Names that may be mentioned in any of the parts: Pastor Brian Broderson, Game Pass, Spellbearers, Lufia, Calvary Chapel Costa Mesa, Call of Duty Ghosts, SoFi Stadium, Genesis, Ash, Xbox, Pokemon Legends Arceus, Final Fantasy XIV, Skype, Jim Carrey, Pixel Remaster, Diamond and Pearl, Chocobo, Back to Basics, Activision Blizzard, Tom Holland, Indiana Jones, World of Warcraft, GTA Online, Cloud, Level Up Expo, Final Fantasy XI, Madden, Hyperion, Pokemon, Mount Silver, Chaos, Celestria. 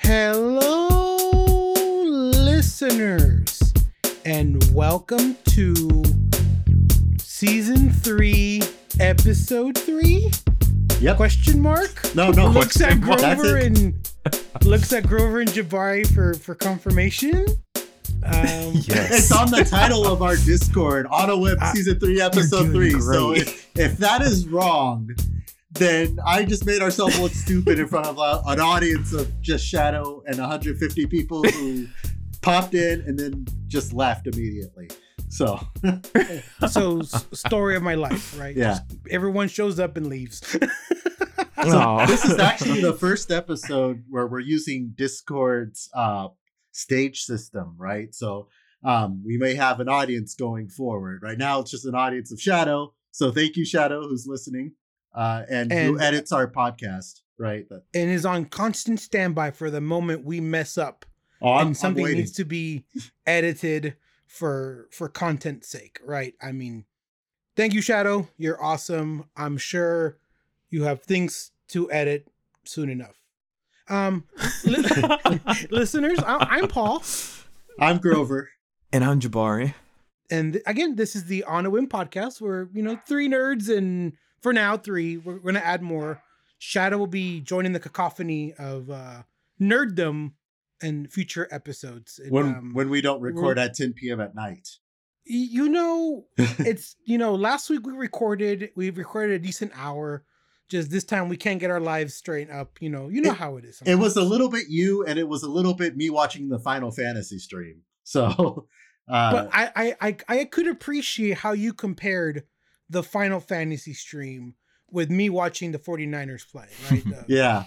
Hello, listeners, and welcome to Season 3, Episode 3? Yep. Question mark? No. Looks at Grover and Jabari for confirmation. Yes. It's on the title of our Discord, AutoWhip Season 3, Episode 3. Great. So if that is wrong, then I just made ourselves look stupid in front of an audience of just Shadow and 150 people who popped in and then just laughed immediately. So story of my life, right? Yeah. Just, everyone shows up and leaves. So this is actually the first episode where we're using Discord's stage system, right? So we may have an audience going forward. Right now, it's just an audience of Shadow. So thank you, Shadow, who's listening and who edits our podcast, right? And is on constant standby for the moment we mess up and something needs to be edited for content's sake, right? I mean, thank you, Shadow. You're awesome. I'm sure you have things to edit soon enough. Listeners, I'm Paul. I'm Grover. And I'm Jabari. And again, this is the On a Whim podcast where, three nerds, and for now, three. We're going to add more. Shadow will be joining the cacophony of nerddom in future episodes. And, when we don't record at 10 p.m. at night. It's, last week we recorded a decent hour. Just this time we can't get our lives straight up. It, how it is. Sometimes. It was a little bit you, and it was a little bit me watching the Final Fantasy stream. So, but I could appreciate how you compared the Final Fantasy stream with me watching the 49ers play, right? Yeah.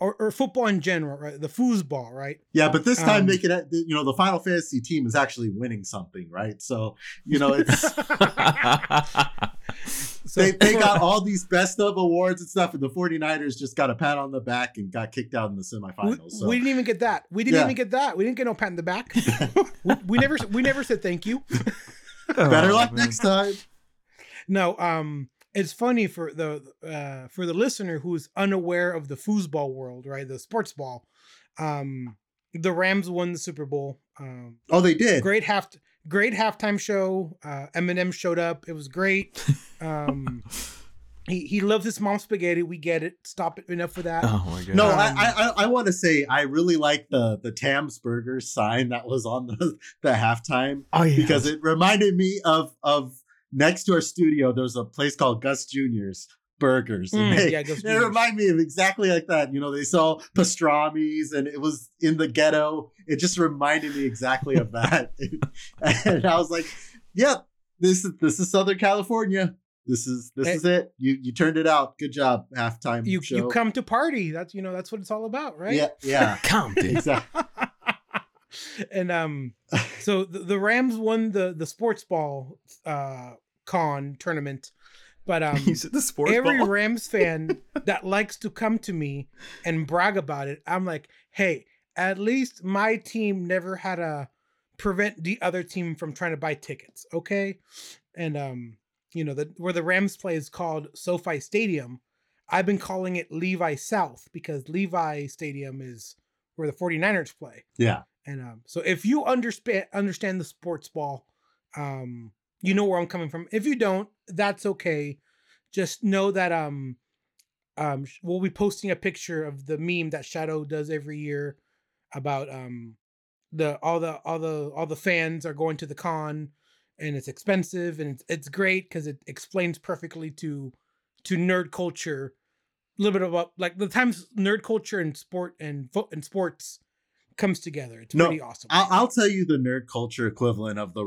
Or football in general, right? The foosball, right? Yeah. But this time making it, the Final Fantasy team is actually winning something, right? So, it's... So, they got all these best of awards and stuff, and the 49ers just got a pat on the back and got kicked out in the semifinals. We didn't even get that. We didn't get no pat on the back. we never said thank you. Better luck next time. No, it's funny for the listener who's unaware of the foosball world, right? The sports ball. The Rams won the Super Bowl. They did. Great halftime show. Eminem showed up. It was great. He loves his mom's spaghetti. We get it. Stop it. Enough with that. Oh my god. No, I want to say I really like the Tam's Burger sign that was on the halftime. Oh, yeah. Because it reminded me of next to our studio. There's a place called Gus Jr.'s Burgers. It reminded me of exactly like that. They sell pastramis, and it was in the ghetto. It just reminded me exactly of that. And I was like, "Yep, this is Southern California. This is it. You turned it out. Good job, halftime. You come to party. That's that's what it's all about, right? Yeah. Come to exactly." And so the Rams won the sports ball con tournament. But every Rams fan that likes to come to me and brag about it, I'm like, hey, at least my team never had to prevent the other team from trying to buy tickets, okay? And, where the Rams play is called SoFi Stadium. I've been calling it Levi South because Levi Stadium is where the 49ers play. Yeah. And so if you understand the sports ball, you know where I'm coming from. If you don't, that's okay. Just know that we'll be posting a picture of the meme that Shadow does every year about all the fans are going to the con, and it's expensive, and it's great because it explains perfectly to nerd culture a little bit about like the times nerd culture and sport and sports comes together. It's pretty awesome. I'll tell you the nerd culture equivalent of the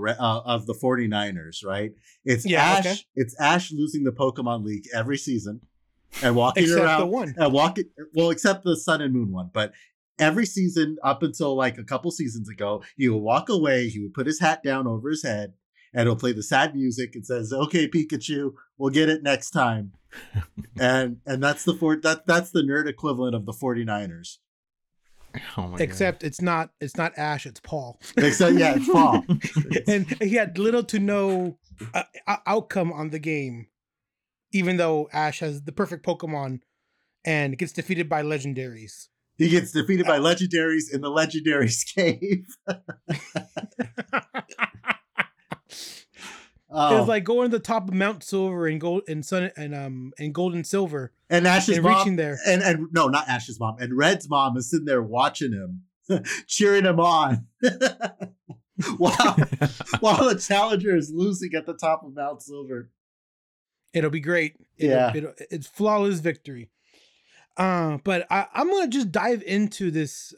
49ers, right? It's Ash. Okay. It's Ash losing the Pokemon League every season and walking except around the one. And walking except the Sun and Moon one, but every season up until like a couple seasons ago, he would walk away, he would put his hat down over his head, and he'll play the sad music and says, "Okay, Pikachu, we'll get it next time." and that's the nerd equivalent of the 49ers. Oh my God. It's not Ash, it's Paul. Except, yeah, it's Paul. And he had little to no outcome on the game, even though Ash has the perfect Pokemon and gets defeated by legendaries. He gets defeated by legendaries in the legendaries cave. It's like going to the top of Mount Silver and gold and sun and gold and silver. And Ash's and mom, reaching there. And no, not Ash's mom. And Red's mom is sitting there watching him, cheering him on. While the challenger is losing at the top of Mount Silver. It'll be great. It's flawless victory. But I'm going to just dive into this.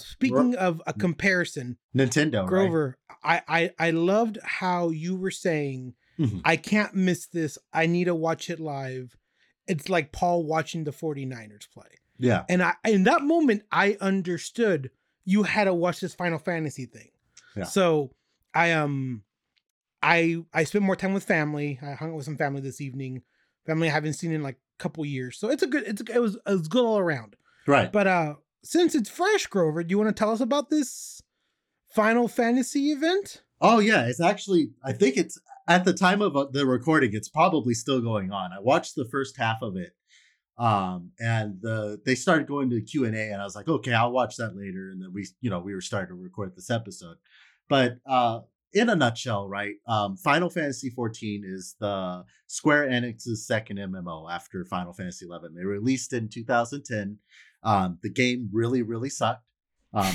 Speaking of a comparison, Nintendo, Grover, right? I loved how you were saying, I can't miss this. I need to watch it live. It's like Paul watching the 49ers play. Yeah. And I, in that moment, I understood you had to watch this Final Fantasy thing. Yeah. So I spent more time with family. I hung out with some family this evening. Family I haven't seen in like a couple years. So it was good all around. Right. But since it's fresh, Grover, do you want to tell us about this Final Fantasy event? Oh yeah, it's actually, I think it's at the time of the recording, it's probably still going on. I watched the first half of it. They started going to Q&A and I was like, okay, I'll watch that later. And then we were starting to record this episode, but, in a nutshell, right? Final Fantasy XIV is the Square Enix's second MMO after Final Fantasy XI. They released in 2010. The game really, really sucked. I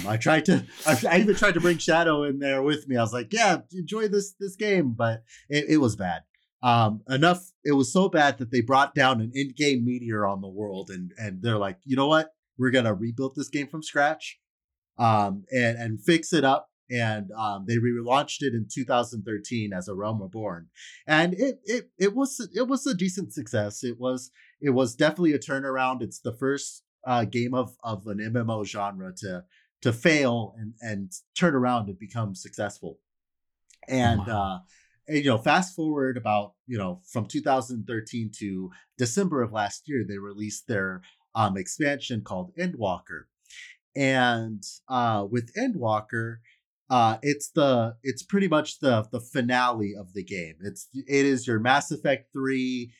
even tried to bring Shadow in there with me. I was like, yeah, enjoy this game, but it was bad. It was so bad that they brought down an in-game meteor on the world, and they're like, you know what? We're gonna rebuild this game from scratch, and fix it up. And they relaunched it in 2013 as A Realm Reborn, and it was a decent success. It was definitely a turnaround. It's the first game of an MMO genre to fail and turn around and become successful. And wow. Fast forward about from 2013 to December of last year, they released their expansion called Endwalker, and with Endwalker. It's pretty much the finale of the game. It is your Mass Effect 3,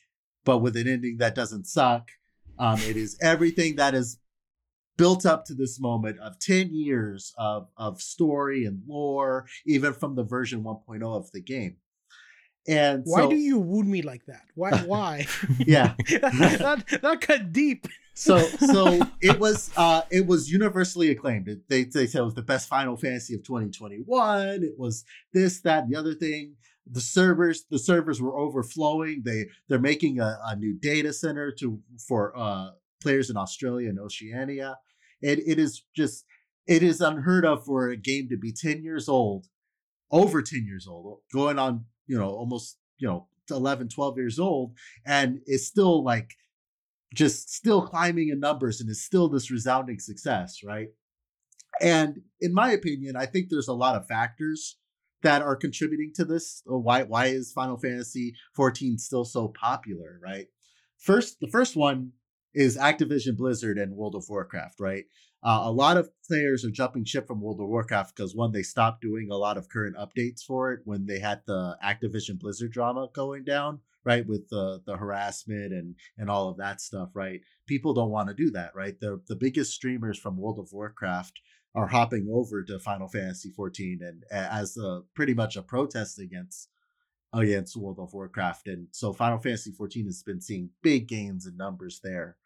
but with an ending that doesn't suck. It is everything that is built up to this moment of 10 years of story and lore, even from the version 1.0 of the game. And why do you wound me like that? Why? Yeah, that cut deep. So it was universally acclaimed. They said it was the best Final Fantasy of 2021. It was this, that, and the other thing. The servers were overflowing. They're making a new data center for players in Australia and Oceania. It is unheard of for a game to be 10 years old, over 10 years old, going on, almost, 11, 12 years old, and is still like just still climbing in numbers and is still this resounding success, right? And in my opinion, I think there's a lot of factors that are contributing to this. Why is Final Fantasy XIV still so popular, right? The first one is Activision Blizzard and World of Warcraft, right? A lot of players are jumping ship from World of Warcraft because, one, they stopped doing a lot of current updates for it when they had the Activision Blizzard drama going down, right, with the harassment and all of that stuff, right? People don't want to do that, right? The biggest streamers from World of Warcraft are hopping over to Final Fantasy XIV and as pretty much a protest against World of Warcraft. And so Final Fantasy XIV has been seeing big gains in numbers there.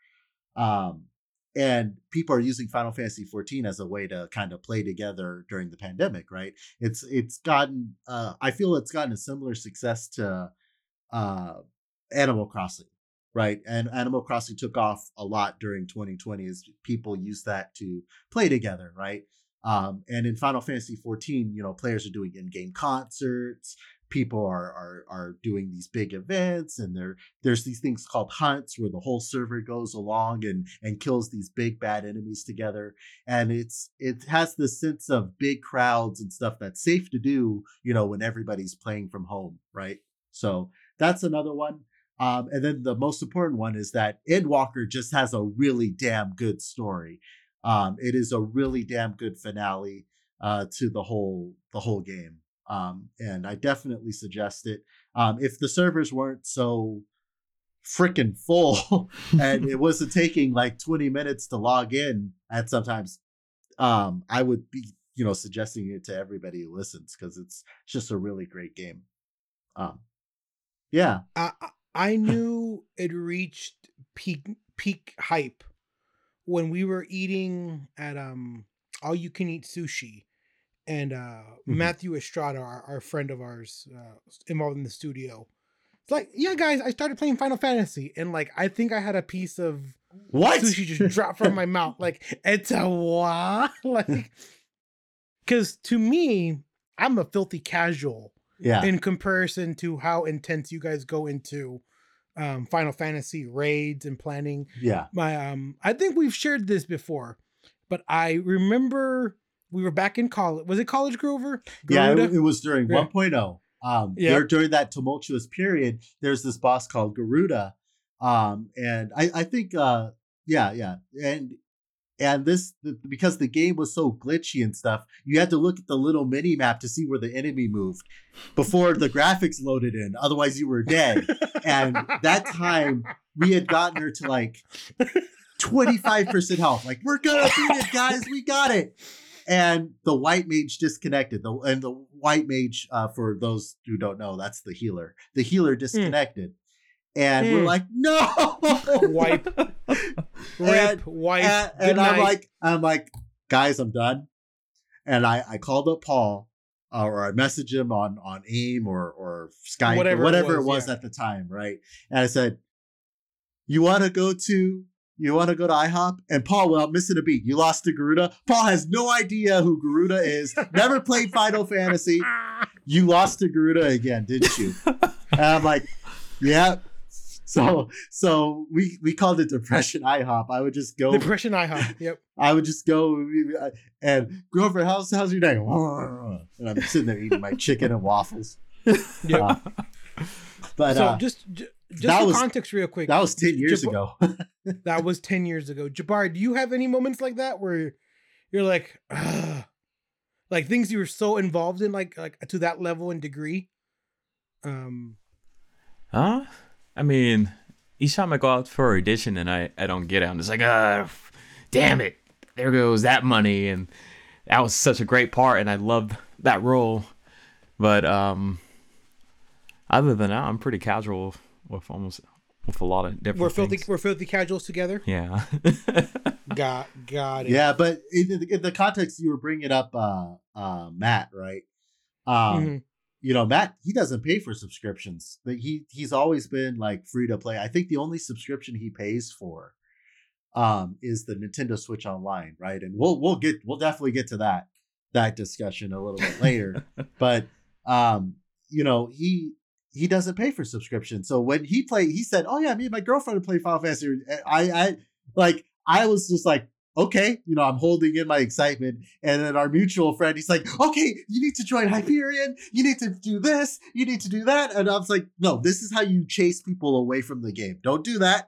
And people are using Final Fantasy XIV as a way to kind of play together during the pandemic, right? I feel it's gotten a similar success to Animal Crossing, right? And Animal Crossing took off a lot during 2020 as people used that to play together, right? And in Final Fantasy XIV, players are doing in-game concerts, people are doing these big events, and there's these things called hunts where the whole server goes along and kills these big bad enemies together. And it has this sense of big crowds and stuff that's safe to do, when everybody's playing from home, right? So that's another one. And then the most important one is that Endwalker just has a really damn good story. It is a really damn good finale to the whole game. And I definitely suggest it. If the servers weren't so freaking full and it wasn't taking like 20 minutes to log in at sometimes, I would be, you know, suggesting it to everybody who listens, because it's just a really great game. Yeah. I knew it reached peak hype when we were eating at All You Can Eat Sushi, and Matthew Estrada, our friend of ours, involved in the studio. It's like, yeah, guys, I started playing Final Fantasy, and like, I think I had a piece of sushi just dropped from my mouth. Like, it's a what? Like, because to me, I'm a filthy casual. Yeah. In comparison to how intense you guys go into Final Fantasy raids and planning. Yeah. My I think we've shared this before, but I remember we were back in college. Was it College Grover? Garuda? Yeah, it was during 1.0. During that tumultuous period, there's this boss called Garuda. And I think And this, because the game was so glitchy and stuff, you had to look at the little mini map to see where the enemy moved before the graphics loaded in. Otherwise, you were dead. And that time, we had gotten her to like 25% health. Like, we're gonna beat it, guys. We got it. And the white mage disconnected. And the white mage, for those who don't know, that's the healer. The healer disconnected. And we're like, no, wipe. And I'm like, guys, I'm done. And I called up Paul, or I messaged him on AIM or Skype, whatever it was at the time, right? And I said, you want to go to IHOP? And Paul, without missing a beat, you lost to Garuda. Paul has no idea who Garuda is. Never played Final Fantasy. You lost to Garuda again, didn't you? And I'm like, yeah. So we called it Depression IHOP. I would just go Depression IHOP. Yep. I would just go and Grover, how's your day? And I'm sitting there eating my chicken and waffles. Yeah. But so just context real quick. That was 10 years ago. That was 10 years ago. Jabbar, do you have any moments like that where you're like, ugh, like things you were so involved in, like to that level and degree? I mean, each time I go out for audition and I don't get it, I'm just like, damn it. There goes that money. And that was such a great part. And I loved that role. But other than that, I'm pretty casual with a lot of different things. We're filthy casuals together? Yeah. Got it. Yeah, but in the context you were bringing up Matt, right? Mm-hmm. You know, Matt, he doesn't pay for subscriptions. He's always been like free to play. I think the only subscription he pays for is the Nintendo Switch Online, right? And we'll definitely get to that discussion a little bit later. But you know, he doesn't pay for subscriptions. So when he played, he said, "Oh yeah, me and my girlfriend would play Final Fantasy." I was just like, okay, you know, I'm holding in my excitement. And then our mutual friend, he's like, okay, you need to join Hyperion. You need to do this. You need to do that. And I was like, no, this is how you chase people away from the game. Don't do that.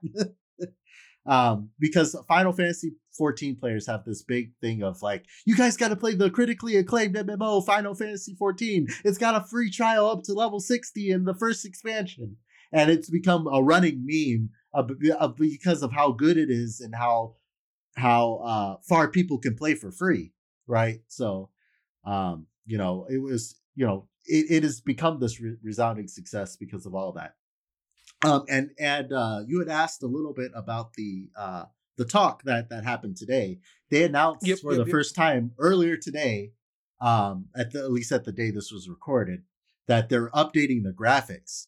Because Final Fantasy 14 players have this big thing of like, you guys got to play the critically acclaimed MMO Final Fantasy 14. It's got a free trial up to level 60 in the first expansion. And it's become a running meme because of how good it is and how far people can play for free, right? So, you know, it was, you know, it has become this resounding success because of all that. And you had asked a little bit about the talk that happened today. They announced for the first time earlier today, at least at the day this was recorded, that they're updating the graphics.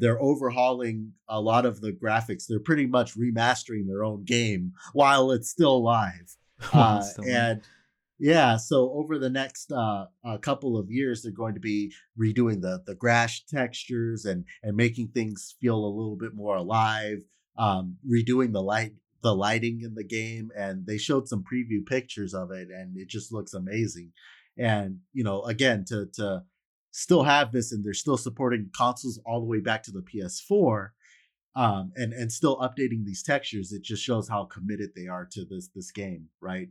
They're overhauling a lot of the graphics. They're pretty much remastering their own game while it's still live. So over the next a couple of years, they're going to be redoing the grass textures and making things feel a little bit more alive, redoing the lighting in the game. And they showed some preview pictures of it, and it just looks amazing. And, you know, again, to still have this, and they're still supporting consoles all the way back to the PS4, and still updating these textures. It just shows how committed they are to this game, right?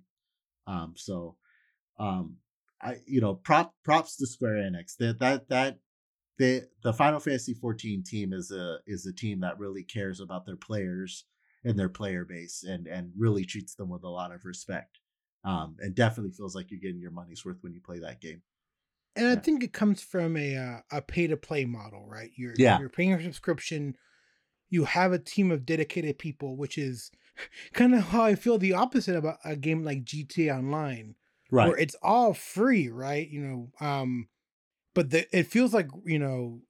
props to Square Enix. The Final Fantasy XIV team is a team that really cares about their players and their player base, and really treats them with a lot of respect. And definitely feels like you're getting your money's worth when you play that game. And I think it comes from a pay to play model, right? You're paying a subscription. You have a team of dedicated people, which is kind of how I feel the opposite about a game like GTA Online, right? Where it's all free, right? But it feels like,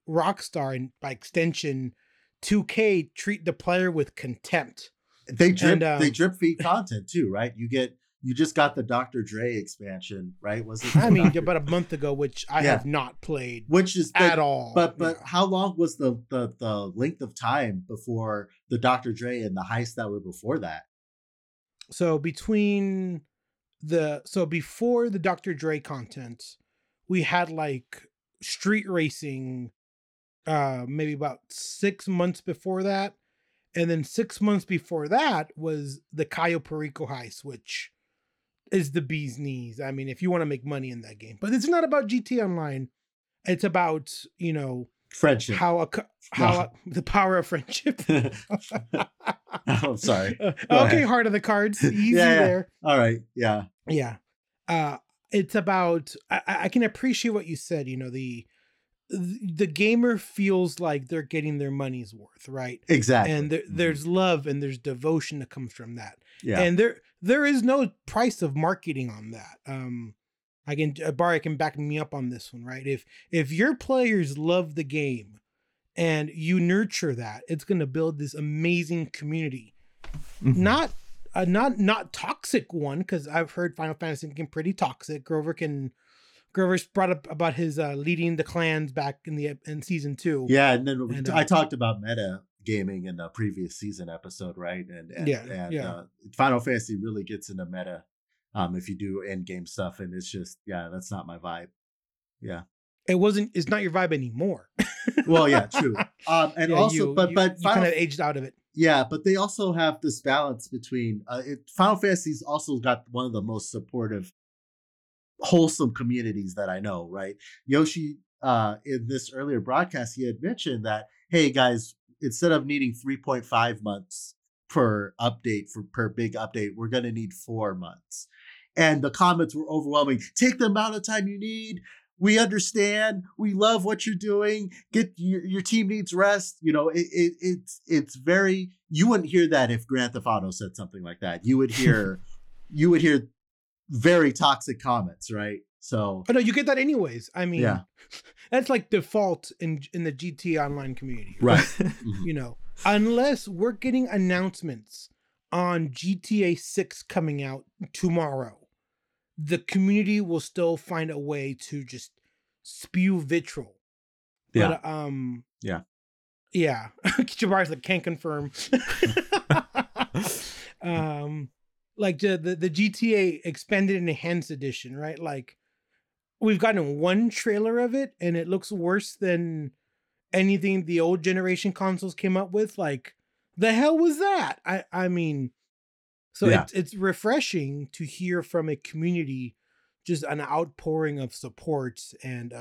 Rockstar and by extension, 2K treat the player with contempt. They drip feed content too, right? You just got the Dr. Dre expansion, right? About a month ago, which I have not played, all. But how long was the length of time before the Dr. Dre and the heist that were before that? So before the Dr. Dre content, we had like street racing, maybe about 6 months before that, and then 6 months before that was the Cayo Perico heist, which is the bee's knees. I mean, if you want to make money in that game, but it's not about GTA Online. It's about, friendship, the power of friendship. I'm sorry. Okay. Heart of the cards. Easy there. All right. Yeah. Yeah. It's about, I can appreciate what you said. The gamer feels like they're getting their money's worth, right? Exactly. And there's love and there's devotion that comes from that. Yeah. And there is no price of marketing on that. Barry can back me up on this one, right? If your players love the game and you nurture that, it's going to build this amazing community. Mm-hmm. Not toxic one, because I've heard Final Fantasy can be pretty toxic. Grover's brought up about his leading the clans back in season 2. Yeah, and then I talked about meta gaming in the previous season episode, right? Final Fantasy really gets into meta if you do end game stuff, and it's just that's not my vibe. Yeah, it's not your vibe anymore. Well, yeah, true. You kind of aged out of it. Yeah, but they also have this balance between Final Fantasy's also got one of the most supportive, wholesome communities that I know, right? Yoshi, in this earlier broadcast, he had mentioned that, hey guys, instead of needing 3.5 months per update per big update, we're going to need 4 months. And the comments were overwhelming. Take the amount of time you need. We understand. We love what you're doing. Get your team needs rest. It's very, you wouldn't hear that if Grand Theft Auto said something like that. You would hear very toxic comments, right? So I know you get that anyways. I mean, that's like default in the GTA Online community, right? Mm-hmm. Unless we're getting announcements on GTA 6 coming out tomorrow, the community will still find a way to just spew vitriol. Yeah. But, yeah. Jabari's like, can't confirm. Like the GTA Expanded and Enhanced Edition, right? Like we've gotten one trailer of it and it looks worse than anything the old generation consoles came up with. Like the hell was that? It's refreshing to hear from a community, just an outpouring of support and,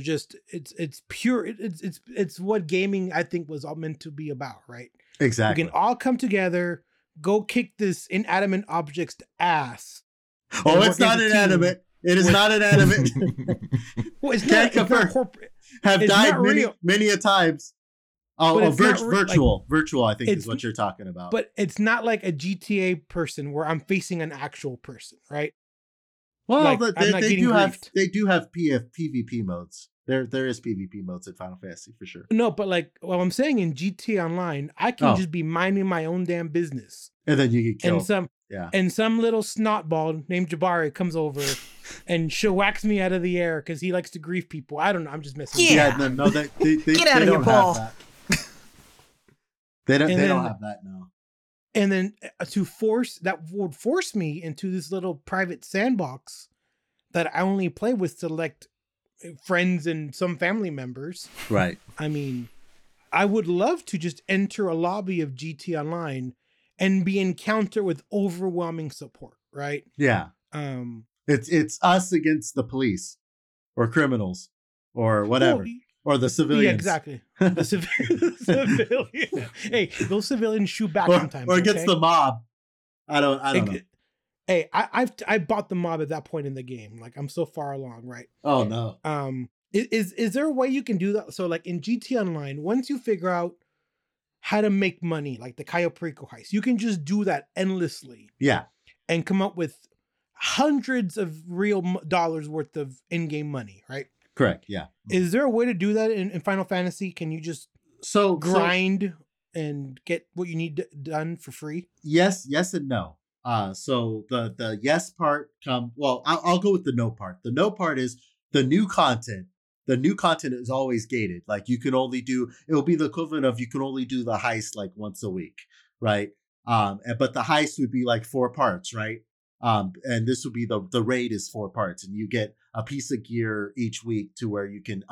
just it's pure. It's what gaming I think was all meant to be about, right? Exactly. We can all come together. Go kick this inanimate object's ass. Oh, it's not inanimate. It is not inanimate. Well, it's died many a times. Virtual, I think, is what you're talking about. But it's not like a GTA person where I'm facing an actual person, right? Well, like, they do have PvP modes. There is PvP modes in Final Fantasy for sure. No, but like what I'm saying in GTA Online, I can just be minding my own damn business. And then you get killed. And some little snotball named Jabari comes over and shellacs me out of the air because he likes to grieve people. I don't know. I'm just messing with you. Yeah, they get out of your ball. They don't have that now. And then that would force me into this little private sandbox that I only play with select friends and some family members. Right. I mean, I would love to just enter a lobby of GT Online and be encountered with overwhelming support, right? Yeah. It's us against the police or criminals or whatever. Well, or the civilians. Yeah, exactly. The civilian. Hey, those civilians shoot back sometimes. Or against the mob. I don't know. Hey, I bought the mob at that point in the game. Like, I'm so far along, right? Oh no. Is there a way you can do that? So like in GTA Online, once you figure out how to make money, like the Cayo Perico heist, you can just do that endlessly. Yeah. And come up with hundreds of real dollars worth of in-game money, right? Correct. Yeah. Is there a way to do that in Final Fantasy? Can you just grind and get what you need done for free? Yes and no. So the yes part I'll go with the no part. The no part is the new content. The new content is always gated. Like you can only do, it will be the equivalent of you can only do the heist like once a week. Right. But the heist would be like 4 parts. Right. And this would be the raid is 4 parts, and you get a piece of gear each week to where you can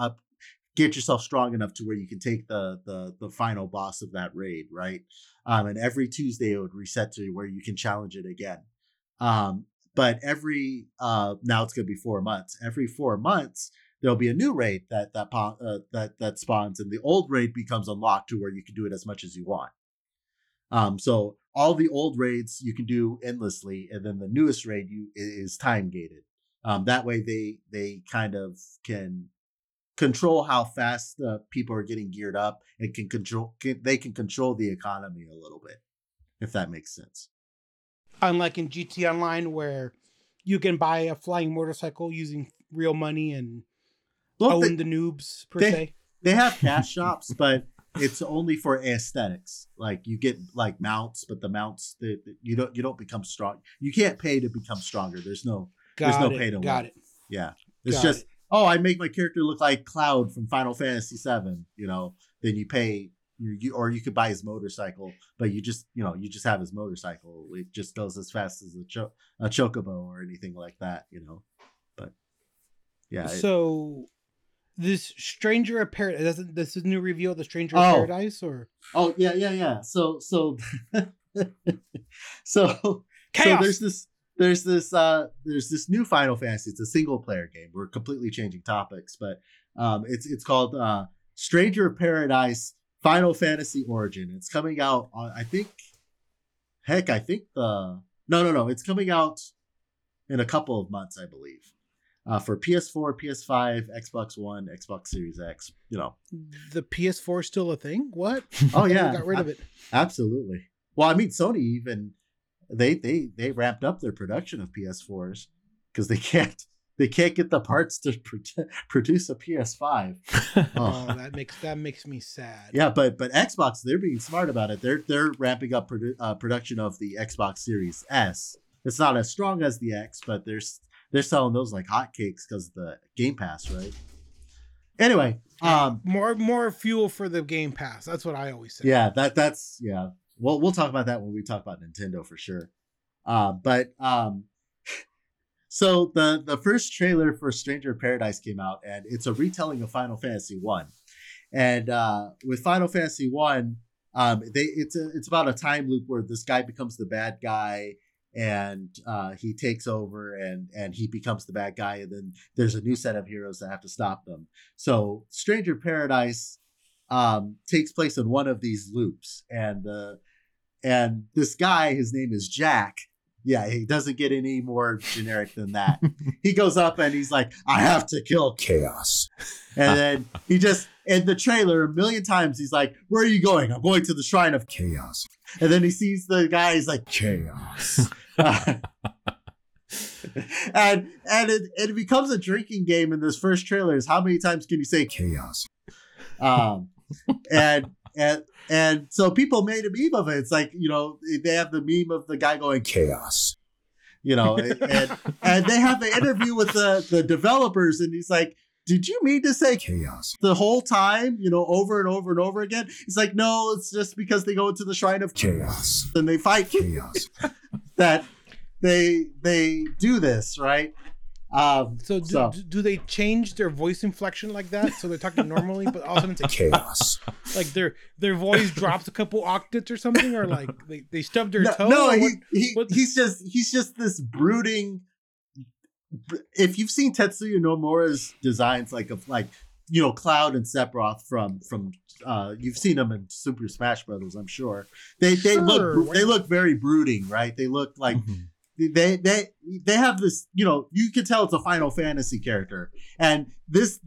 get yourself strong enough to where you can take the final boss of that raid. Right. And every Tuesday it would reset to where you can challenge it again. But every, now it's going to be 4 months. Every 4 months, there'll be a new raid that spawns, and the old raid becomes unlocked to where you can do it as much as you want. So all the old raids you can do endlessly, and then the newest raid is time gated. That way they kind of can control how fast people are getting geared up, and they can control the economy a little bit, if that makes sense. Unlike in GTA Online, where you can buy a flying motorcycle using real money and own the noobs per se. They have cash shops, but it's only for aesthetics. Like you get like mounts, but the mounts you don't become strong. You can't pay to become stronger. There's no pay to win. Yeah, I make my character look like Cloud from Final Fantasy VII. You know, then you pay. Or you could buy his motorcycle, but you just have his motorcycle. It just goes as fast as a chocobo or anything like that, you know. But yeah. So this Stranger of Paradise, this is new reveal, the Stranger of Paradise, or yeah. So Chaos. So there's this new Final Fantasy. It's a single player game. We're completely changing topics, but it's called Stranger of Paradise. Final Fantasy Origin. It's coming out on, it's coming out in a couple of months, I believe, for PS4, PS5, Xbox One, Xbox Series X. You know, the PS4 is still a thing. What? Oh yeah, got rid of it. Absolutely. Well, I mean, Sony even they ramped up their production of PS4s because they can't get the parts to produce a PS5. Oh, that makes me sad. Yeah, but Xbox, they're being smart about it. They're ramping up production of the Xbox Series S. It's not as strong as the X, but they're selling those like hotcakes because of the Game Pass, right? Anyway, more fuel for the Game Pass. That's what I always say. Yeah, that's yeah. Well, we'll talk about that when we talk about Nintendo for sure. So the first trailer for Stranger of Paradise came out, and it's a retelling of Final Fantasy I. And with Final Fantasy I, it's about a time loop where this guy becomes the bad guy, and he takes over, and he becomes the bad guy, and then there's a new set of heroes that have to stop them. So Stranger of Paradise takes place in one of these loops, and this guy, his name is Jack. Yeah, he doesn't get any more generic than that. He goes up and he's like, I have to kill Chaos. And then he just, in the trailer, a million times, he's like, where are you going? I'm going to the shrine of Chaos. And then he sees the guy, he's like, Chaos. And it becomes a drinking game in this first trailer is how many times can you say Chaos? And so people made a meme of it. It's like, you know, they have the meme of the guy going Chaos, you know, and they have the interview with the developers. And he's like, did you mean to say Chaos the whole time, you know, over and over and over again? It's like, no, it's just because they go into the shrine of Chaos and they fight Chaos that they do this. Right. So do they change their voice inflection like that? So they're talking normally, but all of a sudden it's like Chaos. Like their voice drops a couple octaves or something, or like they stubbed their toe. No, he's just this brooding if you've seen Tetsuya Nomura's designs, like of like, you know, Cloud and Sephiroth from you've seen them in Super Smash Brothers, I'm sure. They look very brooding, right? They look like mm-hmm. they have this, you know, you can tell it's a Final Fantasy character. And this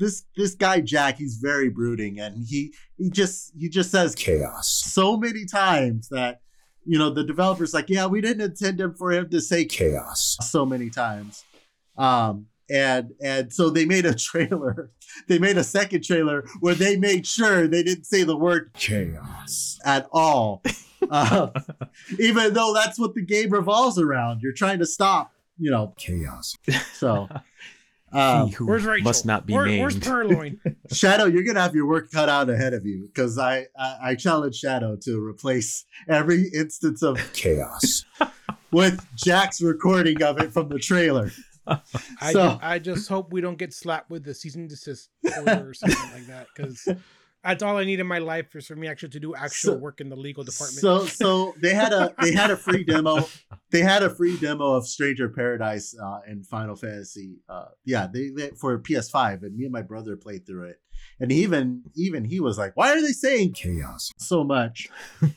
guy Jack, he's very brooding, and he just says chaos so many times that, you know, the developer's like, yeah, we didn't intend him for him to say chaos so many times. And so they made a trailer. They made a second trailer where they made sure they didn't say the word chaos at all. Even though that's what the game revolves around. You're trying to stop, you know, chaos. So where's Rachel? Must not be named. Where's Purloin? Shadow, you're gonna have your work cut out ahead of you, because I challenge Shadow to replace every instance of chaos with Jack's recording of it from the trailer. I just hope we don't get slapped with the cease and desist order or something like that, because that's all I need in my life is for me actually to do actual work in the legal department. So they had a free demo. They had a free demo of Stranger of Paradise and Final Fantasy. They for PS5, and me and my brother played through it. And even he was like, "Why are they saying chaos so much?"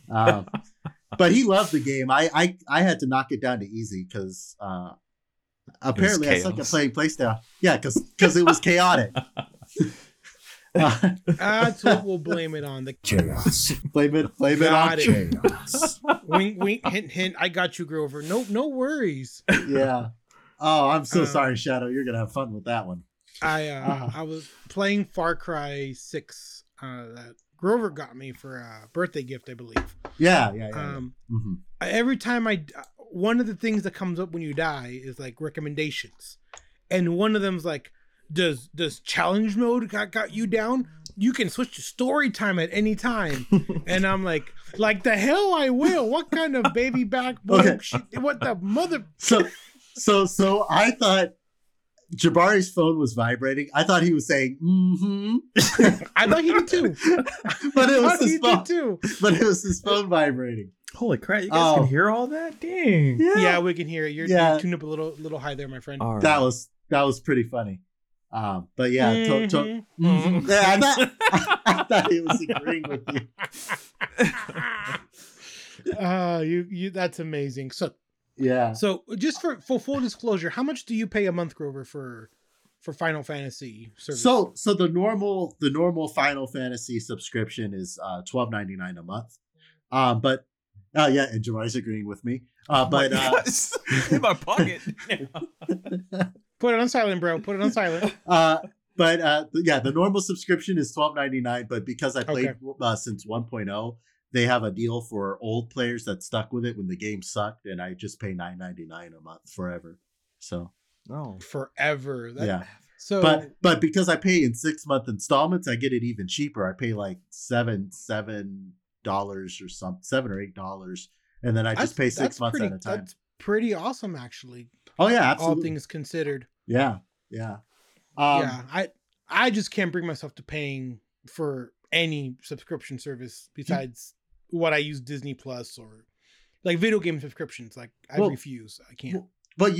But he loved the game. I had to knock it down to easy because. Apparently, I suck at playing PlayStation. Yeah, because it was chaotic. That's what we'll blame it on, the chaos. Blame it on chaos. Wink, wink, hint, hint. I got you, Grover. No worries. Yeah. Oh, I'm so sorry, Shadow. You're gonna have fun with that one. I was playing Far Cry 6. That Grover got me for a birthday gift, I believe. Yeah. Mm-hmm. Every time one of the things that comes up when you die is like recommendations. And one of them's like, does challenge mode got you down? You can switch to story time at any time. And I'm like the hell I will. What kind of baby back boy? Okay. What the mother? So I thought Jabari's phone was vibrating. I thought he was saying, mm-hmm. I thought he did too. But it was his phone vibrating. Holy crap, you guys can hear all that? Dang. Yeah, we can hear it. You're tuned up a little high there, my friend. Right. That was pretty funny. But yeah, mm-hmm. Mm-hmm. Yeah, I thought he was agreeing with you. You that's amazing. So yeah. So just for full disclosure, how much do you pay a month, Grover, for Final Fantasy service? So the normal Final Fantasy subscription is $12.99 a month. But yeah, and Jabari's agreeing with me. In my pocket. Put it on silent, bro. Put it on silent. The normal subscription is $12.99. But because I played since 1.0, they have a deal for old players that stuck with it when the game sucked, and I just pay $9.99 a month forever. So forever. Yeah. So, but because I pay in 6-month installments, I get it even cheaper. I pay like $7 or something, $7 or $8, and then I just pay 6 months at a time. That's pretty awesome, actually. Oh yeah, absolutely. All things considered. Yeah. I just can't bring myself to paying for any subscription service besides what I use Disney Plus or like video game subscriptions. Like I refuse. I can't. Well, but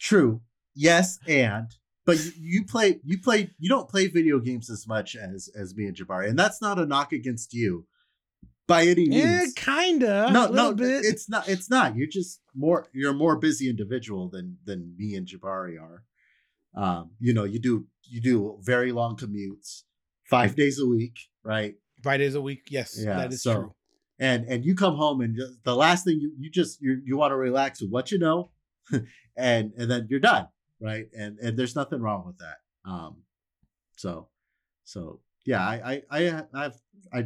true. Yes, and. But you don't play video games as much as me and Jabari, and that's not a knock against you by any means. Yeah, kinda. No, a little bit. It's not. You're a more busy individual than me and Jabari are. You know, you do very long commutes 5 days a week, right? 5 days a week, yes. Yeah, that is true. And you come home and the last thing you want to relax with what you know, and then you're done. Right. And there's nothing wrong with that. So yeah, I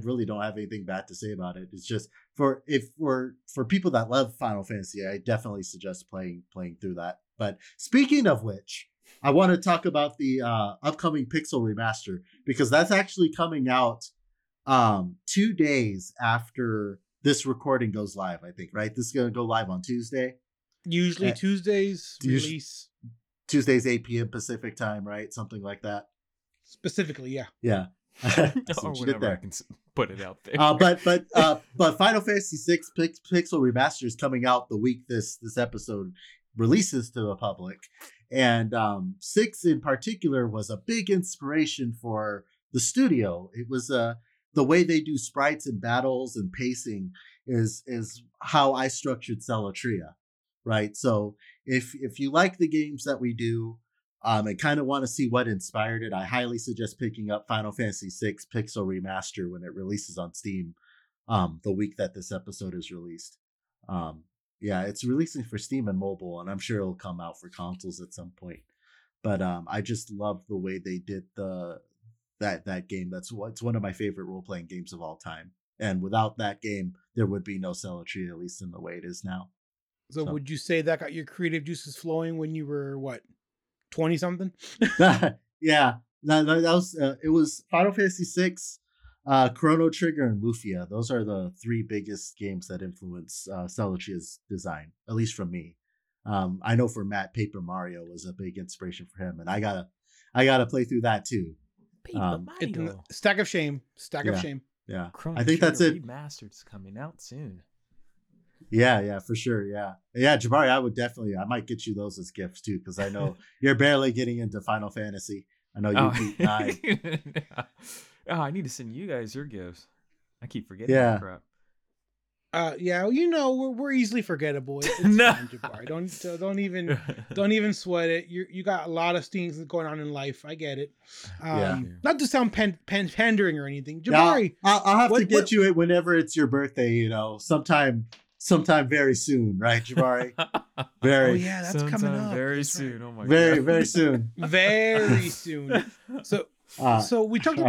really don't have anything bad to say about it. It's just for people that love Final Fantasy, I definitely suggest playing through that. But speaking of which, I want to talk about the upcoming Pixel Remaster, because that's actually coming out 2 days after this recording goes live, I think. Right. This is going to go live on Tuesday. Usually Tuesdays release. Tuesdays, 8 p.m. Pacific time, right? Something like that. Specifically, yeah. Yeah. That's what you did there. I can put it out there. But Final Fantasy VI Pixel Remaster is coming out the week this episode releases to the public. And six in particular was a big inspiration for the studio. It was the way they do sprites and battles and pacing is how I structured Celestria, right? So if you like the games that we do, and kind of want to see what inspired it, I highly suggest picking up Final Fantasy VI Pixel Remaster when it releases on Steam the week that this episode is released. Yeah, it's releasing for Steam and mobile, and I'm sure it'll come out for consoles at some point. But I just love the way they did that game. It's one of my favorite role-playing games of all time. And without that game, there would be no Celestria, at least in the way it is now. So would you say that got your creative juices flowing when you were, what, 20-something? Yeah. No, that was, it was Final Fantasy VI, Chrono Trigger, and Lufia. Those are the three biggest games that influence Celestria's design, at least from me. I know for Matt, Paper Mario was a big inspiration for him, and I gotta play through that too. Paper Mario. Stack of Shame. Stack of Shame. Yeah. Chrono I think Trigger that's it. Remastered's coming out soon. Yeah, for sure. Yeah, Jabari, I might get you those as gifts too, because I know you're barely getting into Final Fantasy. I know you beat 9. Oh, I need to send you guys your gifts. I keep forgetting that crap. Yeah, we're easily forgettable. It's no, fine, Jabari. Don't even sweat it. You got a lot of things going on in life. I get it. Not to sound pandering or anything, Jabari. Now, I'll have to get you it whenever it's your birthday. Sometime very soon, right, Jabari? Very. Oh yeah, that's sometime coming up. Very soon. Right. Oh my god. Very soon. Very soon. So we talked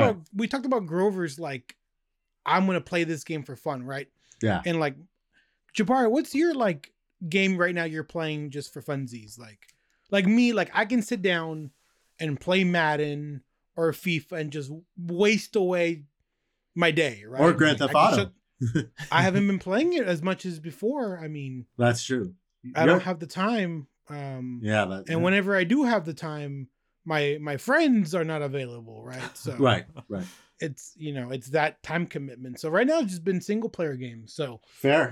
about Grover's like, I'm gonna play this game for fun, right? Yeah. And like, Jabari, what's your like game right now you're playing just for funsies? Like me, like I can sit down and play Madden or FIFA and just waste away my day, right? Or Grand Theft Auto. I haven't been playing it as much as before. I mean, that's true. I don't have the time. Whenever I do have the time, my friends are not available, right? So right. It's it's that time commitment. So right now it's just been single player games. So fair.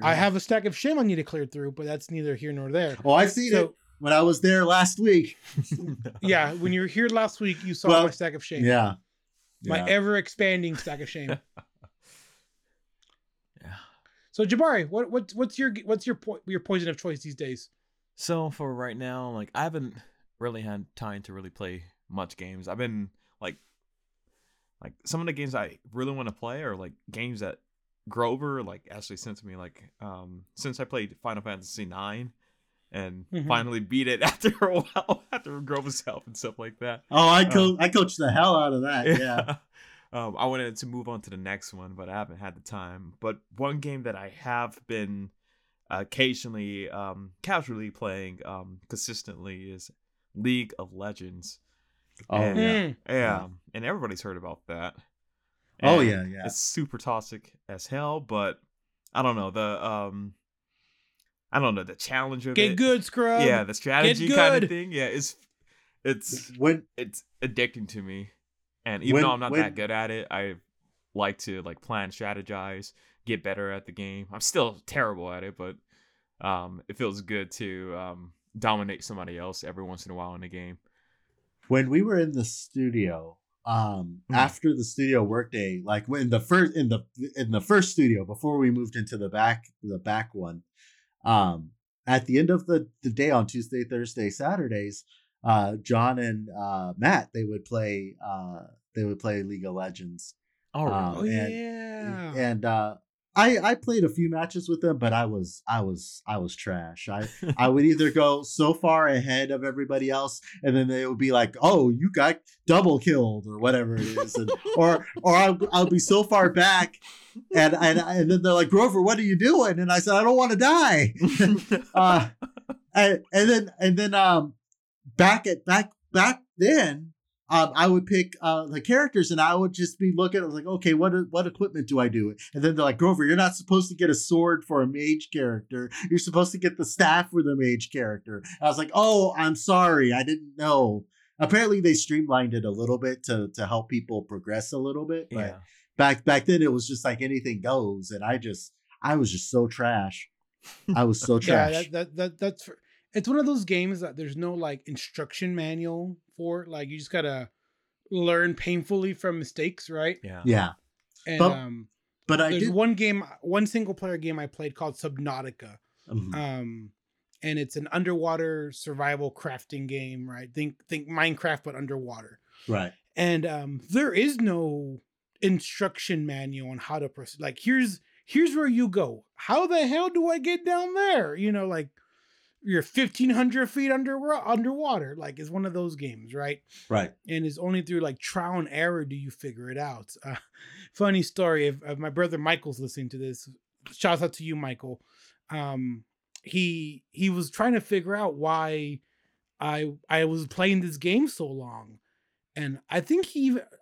I have a stack of shame I need to clear through, but that's neither here nor there. Oh, I see it when I was there last week. Yeah, when you were here last week, you saw my stack of shame. Yeah. My ever expanding stack of shame. So Jabari, what's your poison of choice these days? So for right now, like I haven't really had time to really play much games. I've been like some of the games I really want to play are like games that Grover like actually sent to me. Like since I played Final Fantasy IX and finally beat it after a while, after Grover's help and stuff like that. Oh, I coached the hell out of that. Yeah. I wanted to move on to the next one, but I haven't had the time. But one game that I have been occasionally casually playing consistently is League of Legends. Oh, and, yeah. And everybody's heard about that. And yeah. It's super toxic as hell, but I don't know. The challenge of it. Get good, scrub. Yeah, the strategy kind of thing. Yeah, it's addicting to me. And even though I'm not that good at it, I like to like plan, strategize, get better at the game. I'm still terrible at it, but it feels good to dominate somebody else every once in a while in the game. When we were in the studio, after the studio workday, like when in the first studio before we moved into the back one, at the end of the day on Tuesday, Thursday, Saturdays, John and Matt, they would play League of Legends. I played a few matches with them, but I was trash. I would either go so far ahead of everybody else, and then they would be like, "Oh, you got double killed," or whatever it is, or I'll be so far back, and then they're like, "Grover, what are you doing?" And I said, "I don't want to die." Back then, I would pick the characters, and I would just be looking. I was like, okay, what equipment do I do? And then they're like, Grover, you're not supposed to get a sword for a mage character. You're supposed to get the staff for the mage character. I was like, oh, I'm sorry, I didn't know. Apparently, they streamlined it a little bit to help people progress a little bit. But back then, it was just like anything goes, and I was just so trash. I was so trash. Yeah, that's. It's one of those games that there's no like instruction manual for. Like you just gotta learn painfully from mistakes, right? Yeah. Yeah. And but I did one single player game I played called Subnautica. Mm-hmm. And it's an underwater survival crafting game, right? Think Minecraft but underwater. Right. And there is no instruction manual on how to proceed. Like here's where you go. How the hell do I get down there? You know, like you're 1,500 feet underwater. Like it's one of those games, right? Right. And it's only through like trial and error do you figure it out. Funny story. If my brother Michael's listening to this, shout out to you, Michael. He was trying to figure out why I was playing this game so long. And I think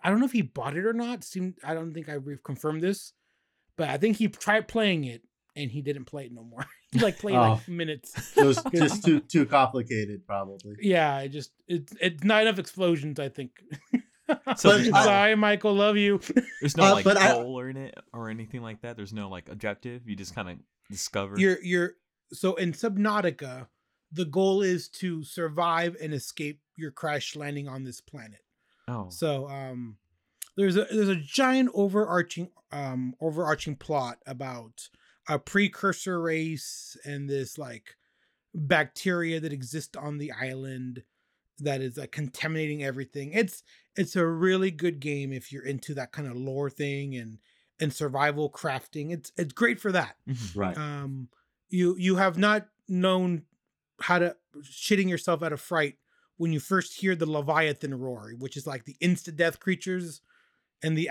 I don't know if he bought it or not. I don't think I've confirmed this, but I think he tried playing it and he didn't play it no more. He played like minutes. It was just too complicated, probably. Yeah, it's not enough explosions, I think. So sorry, Michael, love you. There's no goal in it or anything like that. There's no like objective. You just kind of discover. So in Subnautica, the goal is to survive and escape your crash landing on this planet. Oh. So there's a giant overarching plot about a precursor race and this like bacteria that exists on the island that is like contaminating everything. It's a really good game if you're into that kind of lore thing and survival crafting. It's great for that. Right. You have not known how to shitting yourself out of fright when you first hear the Leviathan roar, which is like the insta-death creatures and the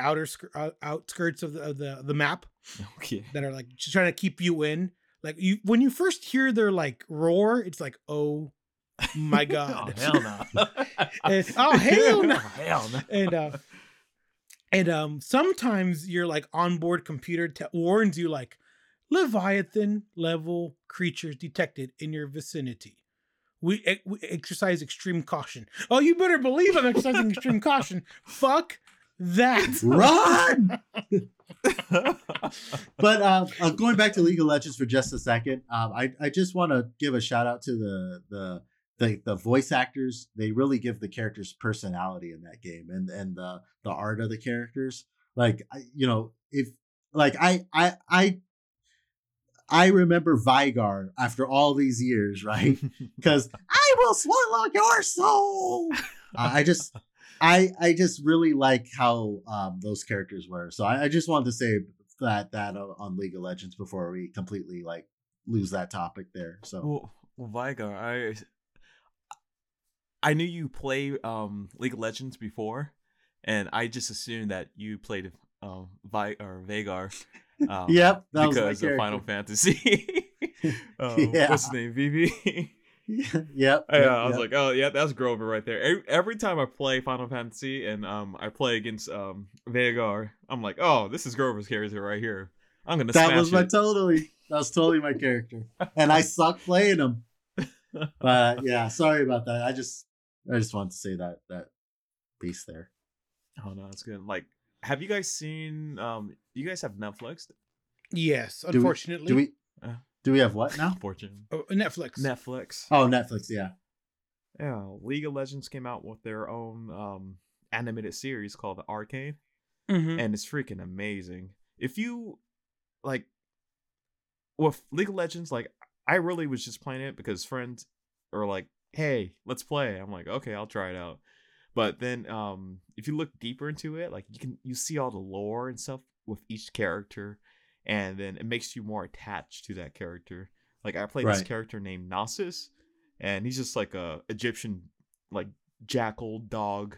outskirts of the map, okay, that are like just trying to keep you in. Like when you first hear their like roar, it's like, oh my god, oh hell no, oh hell no, and sometimes your like onboard computer warns you like Leviathan level creatures detected in your vicinity. We exercise extreme caution. Oh, you better believe I'm exercising extreme caution. Fuck that. Run! But going back to League of Legends for just a second, I just want to give a shout out to the voice actors. They really give the characters personality in that game and the art of the characters. Like, you know, if like I remember Veigar after all these years, right? Because I will swallow your soul. I just really like how those characters were. So I just wanted to say that on League of Legends before we completely like lose that topic there. So well, Veigar, I knew you play League of Legends before, and I just assumed that you played Veigar. Yep, that because was of Final Fantasy. Yeah. What's his name, VV? Yep. I was like, oh yeah, that's Grover right there. Every time I play Final Fantasy and I play against Veigar, I'm like, oh, this is Grover's character right here. I'm gonna. That was totally my character, and I suck playing him. But yeah, sorry about that. I just wanted to say that piece there. Oh no, it's good. Like, have you guys seen? You guys have Netflix? Yes, unfortunately. Do we have what now? Fortune. Oh, Netflix. Oh, Netflix. Yeah. Yeah. League of Legends came out with their own animated series called The Arcane, mm-hmm. and it's freaking amazing. If you like, with League of Legends, like I really was just playing it because friends are like, "Hey, let's play." I'm like, "Okay, I'll try it out." But then, if you look deeper into it, like you see all the lore and stuff with each character, and then it makes you more attached to that character. Like I played this character named Gnosis, and he's just like a Egyptian, like jackal dog,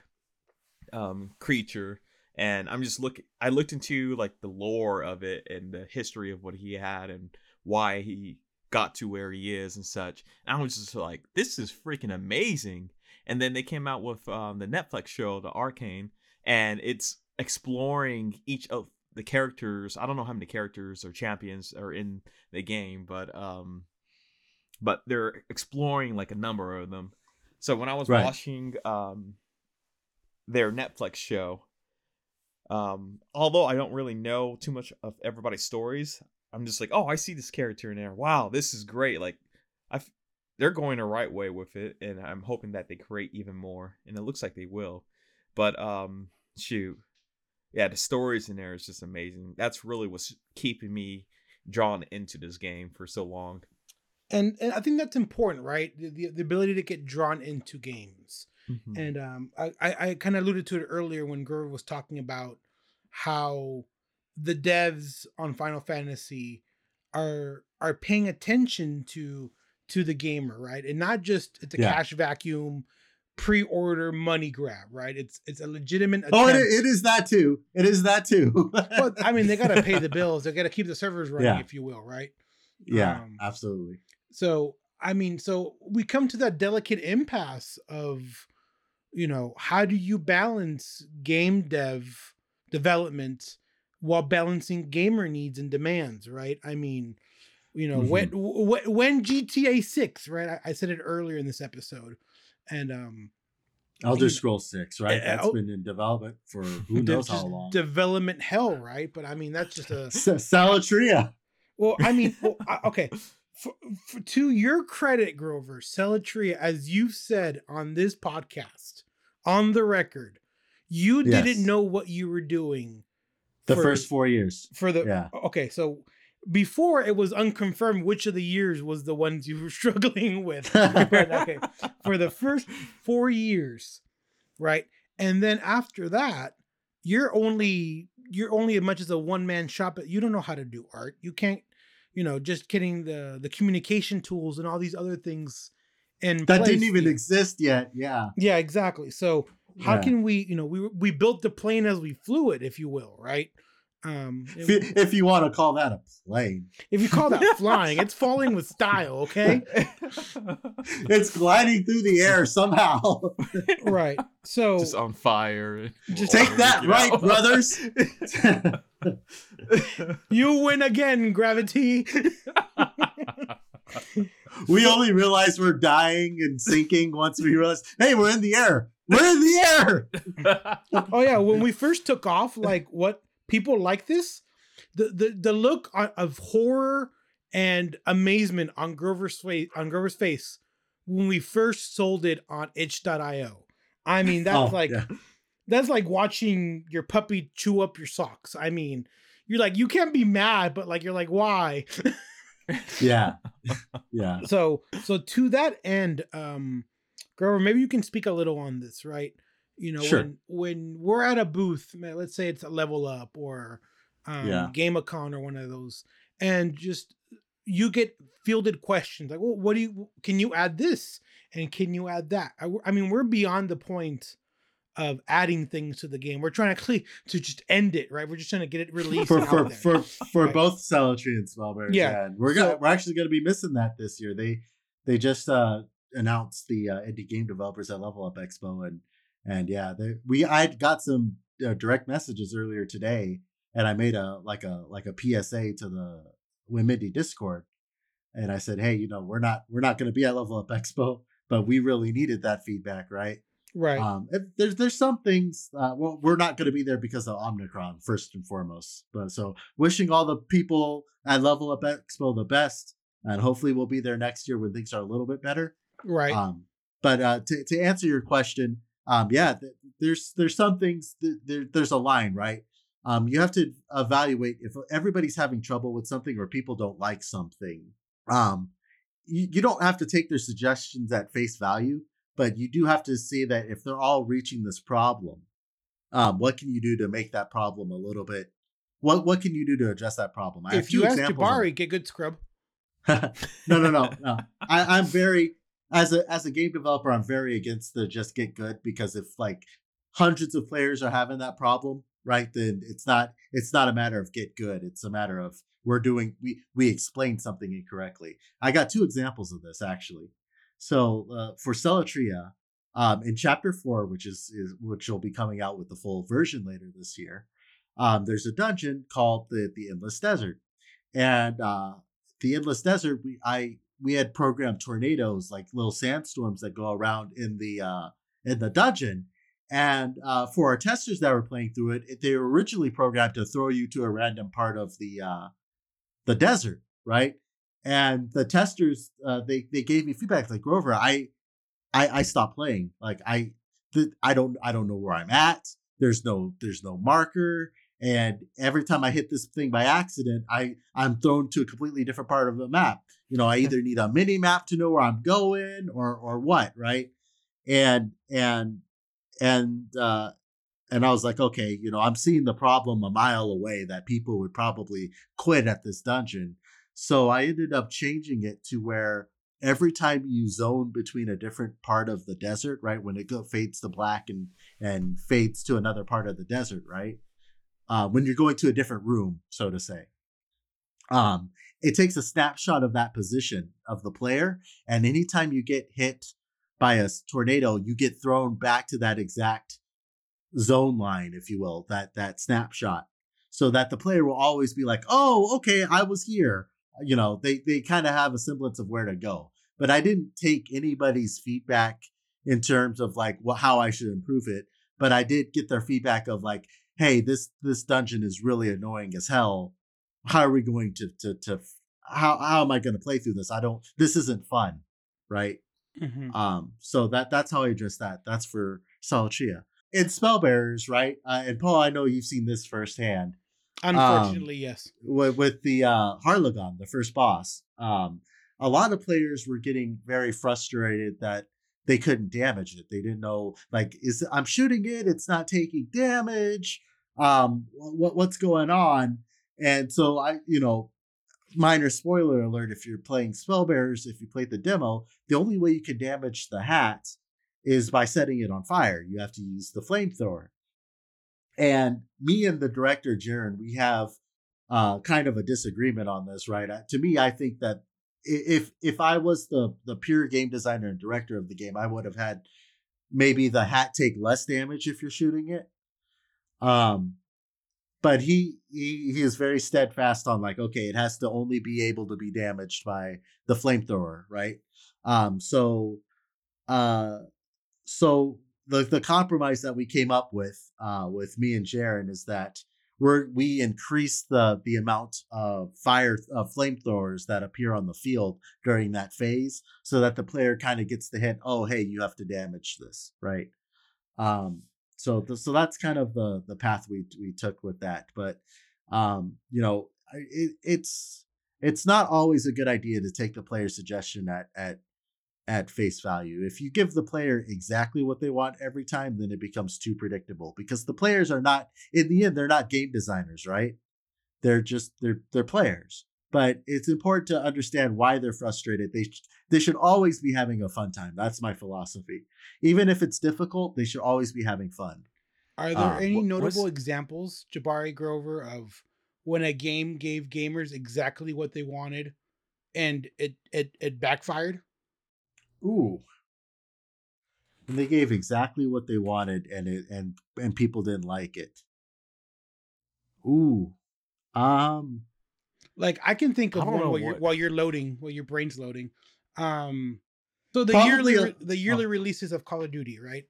creature. And I'm just I looked into like the lore of it and the history of what he had and why he got to where he is and such. And I was just like, this is freaking amazing. And then they came out with the Netflix show, The Arcane, and it's exploring each of the characters. I don't know how many characters or champions are in the game, but they're exploring like a number of them. So when I was watching their Netflix show, although I don't really know too much of everybody's stories, I'm just like, oh, I see this character in there. Wow, this is great. Like, they're going the right way with it, and I'm hoping that they create even more, and it looks like they will. But shoot, yeah, the stories in there is just amazing. That's really what's keeping me drawn into this game for so long. And I think that's important, right? The ability to get drawn into games. Mm-hmm. And I kind of alluded to it earlier when Gerber was talking about how the devs on Final Fantasy are paying attention to the gamer, right? And not just it's a cash vacuum, pre-order money grab, right? It's a legitimate attempt. Oh, it is that too. It is that too. But I mean, they got to pay the bills. They got to keep the servers running, if you will, right? Yeah, absolutely. So, I mean, so we come to that delicate impasse of, you know, how do you balance game dev development while balancing gamer needs and demands, right? I mean, you know, when GTA 6, right? I said it earlier in this episode, and Elder Scrolls 6, right? That's been in development for who knows how long. Development hell, right? But I mean, that's just a Celestria. Well, I mean, okay. To your credit, Grover, Celestria, as you've said on this podcast, on the record, you didn't know what you were doing. The first 4 years. Okay, so before it was unconfirmed which of the years was the ones you were struggling with. But, okay, for the first 4 years, right? And then after that, you're only as much as a one-man shop. But you don't know how to do art. You can't. You know, just getting the communication tools and all these other things in place. That didn't even exist yet. Yeah. Yeah, exactly. So how can we, you know, we built the plane as we flew it, if you will, right? If you want to call that a plane. If you call that flying, it's falling with style, okay? It's gliding through the air somehow. Right. So just on fire. Just take that, right, brothers? You win again, gravity. We only realize we're dying and sinking once we realize, hey, we're in the air. We're in the air. Oh yeah, when we first took off, like what people like this, the look of horror and amazement on Grover's face when we first sold it on itch.io. I mean, that's That's like watching your puppy chew up your socks. I mean, you're like, you can't be mad, but like, you're like, why? Yeah. Yeah. So to that end, Grover, maybe you can speak a little on this, right? You know, sure. When we're at a booth, man, let's say it's a Level Up or Gamacon or one of those, and just you get fielded questions like, well, can you add this? And can you add that? I mean, we're beyond the point of adding things to the game. We're trying to just end it, right? We're just trying to get it released for right? Both Celestria and Spellbearers. Yeah, and we're actually going to be missing that this year. They just announced the indie game developers at Level Up Expo, and I got some direct messages earlier today, and I made a PSA to the WinMindy Discord, and I said, hey, you know, we're not going to be at Level Up Expo, but we really needed that feedback, right? Right. There's some things. Well, we're not going to be there because of Omicron, first and foremost. But so, wishing all the people at Level Up Expo the best, and hopefully we'll be there next year when things are a little bit better. Right. But to answer your question, there's some things. There's a line, right? You have to evaluate if everybody's having trouble with something or people don't like something. You don't have to take their suggestions at face value. But you do have to see that if they're all reaching this problem, what can you do to make that problem a little bit? What can you do to address that problem? I if you ask Jabari, get good scrub. No. I'm very, as a game developer, I'm very against the just get good, because if like hundreds of players are having that problem, right, then it's not a matter of get good. It's a matter of we explained something incorrectly. I got two examples of this actually. So for Celestria, in Chapter 4, which will be coming out with the full version later this year, there's a dungeon called the Endless Desert, and the Endless Desert we had programmed tornadoes, like little sandstorms that go around in the dungeon, and for our testers that were playing through it, they were originally programmed to throw you to a random part of the desert, right? And the testers, they gave me feedback like, Grover, I stopped playing. Like I don't know where I'm at. There's no marker. And every time I hit this thing by accident, I'm thrown to a completely different part of the map. You know, I either need a mini map to know where I'm going or what, right? And I was like, okay, you know, I'm seeing the problem a mile away that people would probably quit at this dungeon. So I ended up changing it to where every time you zone between a different part of the desert, right, when it fades to black and fades to another part of the desert, right, when you're going to a different room, so to say, it takes a snapshot of that position of the player. And anytime you get hit by a tornado, you get thrown back to that exact zone line, if you will, that snapshot, so that the player will always be like, oh, okay, I was here. You know, they kind of have a semblance of where to go. But I didn't take anybody's feedback in terms of like how I should improve it. But I did get their feedback of like, hey, this dungeon is really annoying as hell. How are we going to how am I going to play through this? This isn't fun, right? Mm-hmm. So that's how I address that. That's for Celestria. And Spellbearers, right? And Paul, I know you've seen this firsthand. Unfortunately, yes. With the Harlagon, the first boss, a lot of players were getting very frustrated that they couldn't damage it. They didn't know, like, I'm shooting it, it's not taking damage. What's going on? And so minor spoiler alert, if you're playing Spellbearers, if you played the demo, the only way you can damage the hat is by setting it on fire. You have to use the flamethrower. And me and the director, Jaron, we have kind of a disagreement on this, right? To me, I think that if I was the pure game designer and director of the game, I would have had maybe the hat take less damage if you're shooting it. But he is very steadfast on like, okay, it has to only be able to be damaged by the flamethrower, right? So the compromise that we came up with me and Jaron is that we increase the amount of fire of flamethrowers that appear on the field during that phase, so that the player kind of gets the hint, oh, hey, you have to damage this, right? So that's kind of the path we took with that. But it's not always a good idea to take the player's suggestion at face value. If you give the player exactly what they want every time, then it becomes too predictable, because the players are not, in the end, they're not game designers, right? They're just they're players. But it's important to understand why they're frustrated. They should always be having a fun time. That's my philosophy. Even if it's difficult, they should always be having fun. Are there any notable examples, Jabari, Grover, of when a game gave gamers exactly what they wanted and it backfired? Ooh. And they gave exactly what they wanted and people didn't like it. Ooh. Like I can think of one while your brain's loading. So the yearly releases of Call of Duty, right?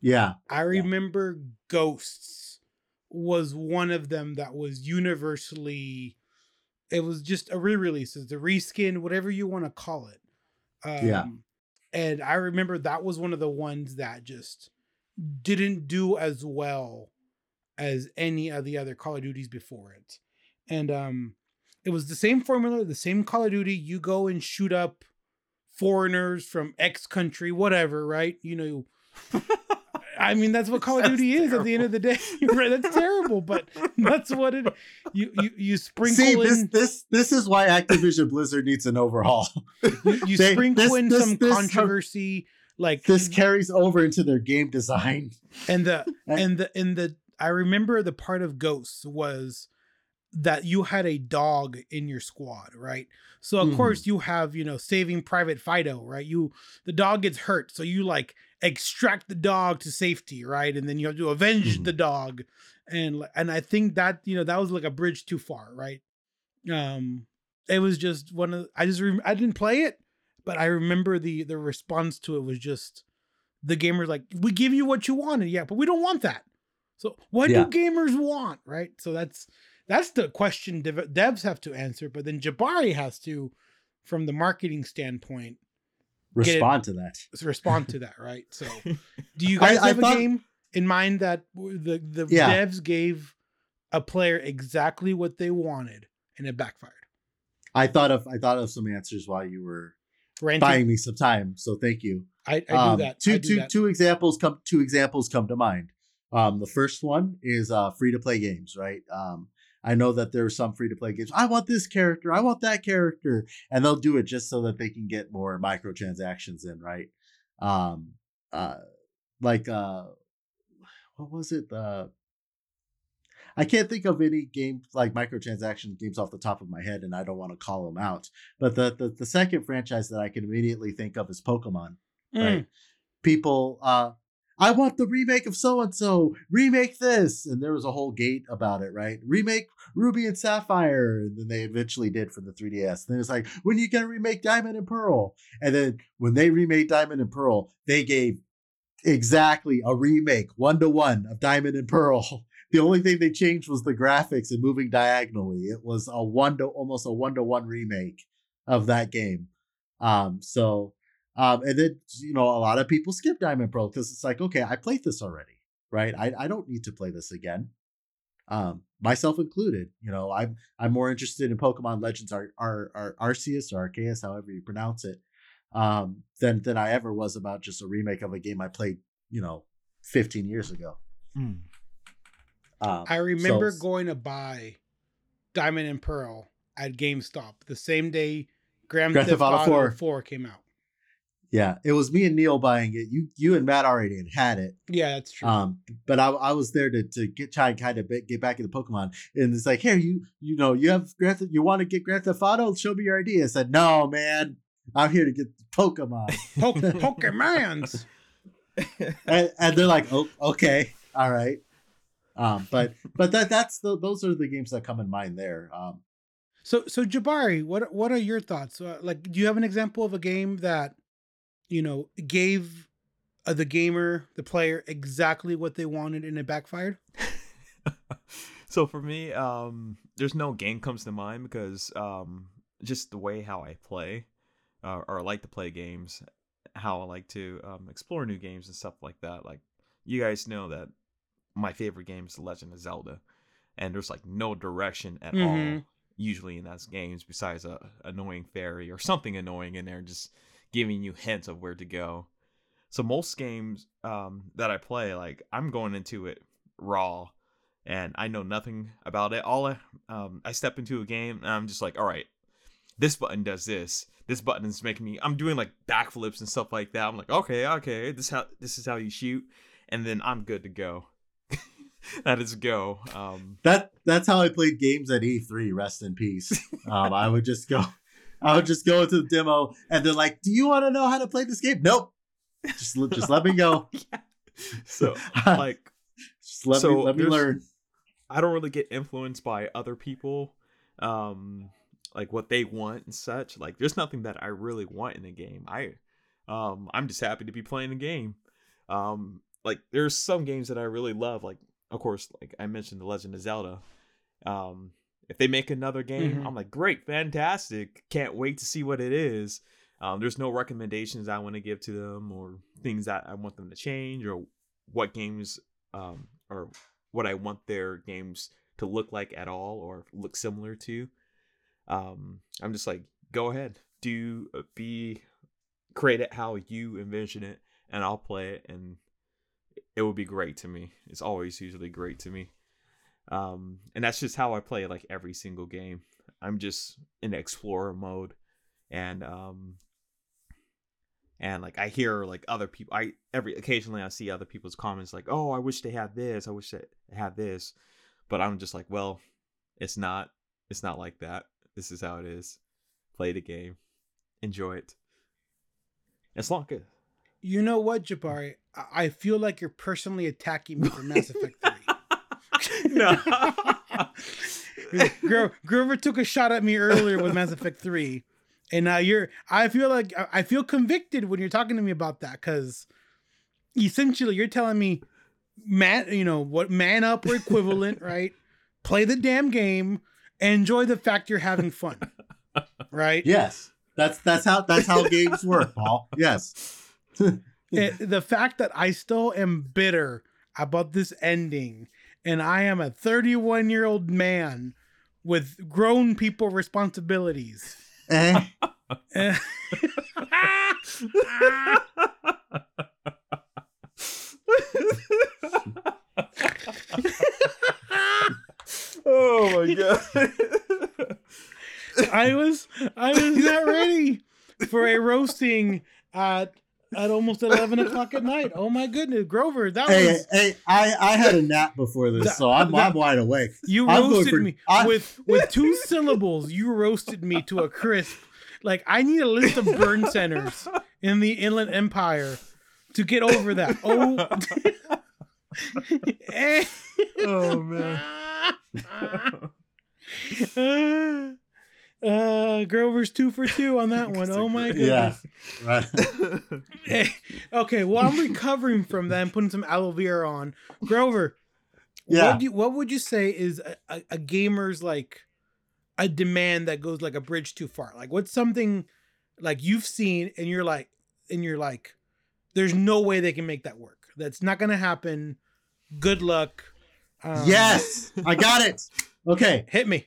Yeah. I remember Ghosts was one of them that was universally, it was just a re-release, it's a reskin, whatever you want to call it. And I remember that was one of the ones that just didn't do as well as any of the other Call of Duties before it. And it was the same formula, the same Call of Duty. You go and shoot up foreigners from X country, whatever, right? You know, I mean, that's what Call of Duty is at the end of the day. Right? That's terrible, but that's what it. You sprinkle in. See, this is why Activision Blizzard needs an overhaul. You sprinkle in some controversy, like this carries over into their game design. And I remember the part of Ghosts was that you had a dog in your squad, right? So of course you have, Saving Private Fido, right? The dog gets hurt. So you like extract the dog to safety, right? And then you have to avenge the dog. And I think that, that was like a bridge too far, right? It was just I didn't play it, but I remember the response to it was just the gamers like, we give you what you wanted. Yeah, but we don't want that. So what do gamers want, right? So that's the question devs have to answer, but then Jabari has to from the marketing standpoint, respond to that, right? So do you guys have a game in mind that the devs gave a player exactly what they wanted and it backfired? I thought of some answers while you were ranting, buying me some time, so thank you. Two examples come to mind. The first one is free-to-play games, right? I know that there are some free-to-play games. I want this character. I want that character. And they'll do it just so that they can get more microtransactions in, right? What was it? I can't think of any game like microtransaction games off the top of my head, and I don't want to call them out. But the second franchise that I can immediately think of is Pokemon, right? People... I want the remake of so-and-so, remake this. And there was a whole gate about it, right? Remake Ruby and Sapphire. And then they eventually did for the 3DS. And then it's like, when are you going to remake Diamond and Pearl? And then when they remade Diamond and Pearl, they gave exactly a remake, 1-to-1 of Diamond and Pearl. The only thing they changed was the graphics and moving diagonally. It was almost a 1-to-1 remake of that game. And then, you know, a lot of people skip Diamond Pearl because it's like, okay, I played this already, right? I don't need to play this again. Myself included, you know, I'm more interested in Pokemon Legends Arceus or Arceus, however you pronounce it, than I ever was about just a remake of a game I played, you know, 15 years ago. I remember going to buy Diamond and Pearl at GameStop the same day Grand Theft Auto 4 came out. Yeah, it was me and Neil buying it. You and Matt already had it. Yeah, that's true. But I was there to try and kind of get back into Pokemon, and it's like, hey, you want to get Grand Theft Auto? Show me your ID. I said, no, man, I'm here to get Pokemon. Pokemons. and they're like, oh, okay, all right. But those are the games that come in mind there. So Jabari, what are your thoughts? Do you have an example of a game that, you know, gave the player exactly what they wanted and it backfired? So for me, there's no game comes to mind because just the way how I play or like to play games, how I like to explore new games and stuff like that. Like, you guys know that my favorite game is The Legend of Zelda, and there's like no direction at all usually in those games besides a annoying fairy or something annoying in there just giving you hints of where to go. So most games that I play, like, I'm going into it raw and I know nothing about it. I step into a game and I'm just like, all right, this button does this. This button is making me, I'm doing like backflips and stuff like that. I'm like, okay, this is how you shoot. And then I'm good to go. That is go. That's how I played games at E3, rest in peace. I would just go into the demo and they're like, do you want to know how to play this game? Nope. Just let me go. Yeah. So like, let me learn. I don't really get influenced by other people, like what they want and such. Like, there's nothing that I really want in the game. I'm just happy to be playing the game. Like, there's some games that I really love. Like, of course, like I mentioned, The Legend of Zelda. If they make another game, I'm like, great, fantastic. Can't wait to see what it is. There's no recommendations I want to give to them or things that I want them to change or what games or what I want their games to look like at all or look similar to. I'm just like, go ahead. Create it how you envision it, and I'll play it, and it will be great to me. It's always usually great to me. And that's just how I play like every single game. I'm just in explorer mode, and like I hear like other people. Occasionally I see other people's comments like, "Oh, I wish they had this. I wish they had this," but I'm just like, "Well, it's not like that. This is how it is. Play the game, enjoy it. It's not good." You know what, Jabari? I feel like you're personally attacking me for Mass Effect 3. No. Grover took a shot at me earlier with Mass Effect 3, and now I feel convicted when you're talking to me about that, because essentially you're telling me, man up or equivalent, right? Play the damn game, enjoy the fact you're having fun, right? Yes. That's how games work, Paul. Yes. The fact that I still am bitter about this ending, and I am a 31-year-old man with grown people responsibilities. Oh my god. I was not ready for a roasting at almost 11 o'clock at night. Oh my goodness, Grover! I had a nap before this, so I'm wide awake. You roasted me with two syllables. You roasted me to a crisp. Like, I need a list of burn centers in the Inland Empire to get over that. Oh, oh man. Grover's 2 for 2 on that one. Oh my goodness. Yeah. Right. Okay, well, I'm recovering from that and putting some aloe vera on. Grover, yeah. What would you say is a gamer's, like, a demand that goes like a bridge too far? Like, what's something like you've seen and you're like, there's no way they can make that work. That's not gonna happen. Good luck. Yes, I got it. Okay, hit me.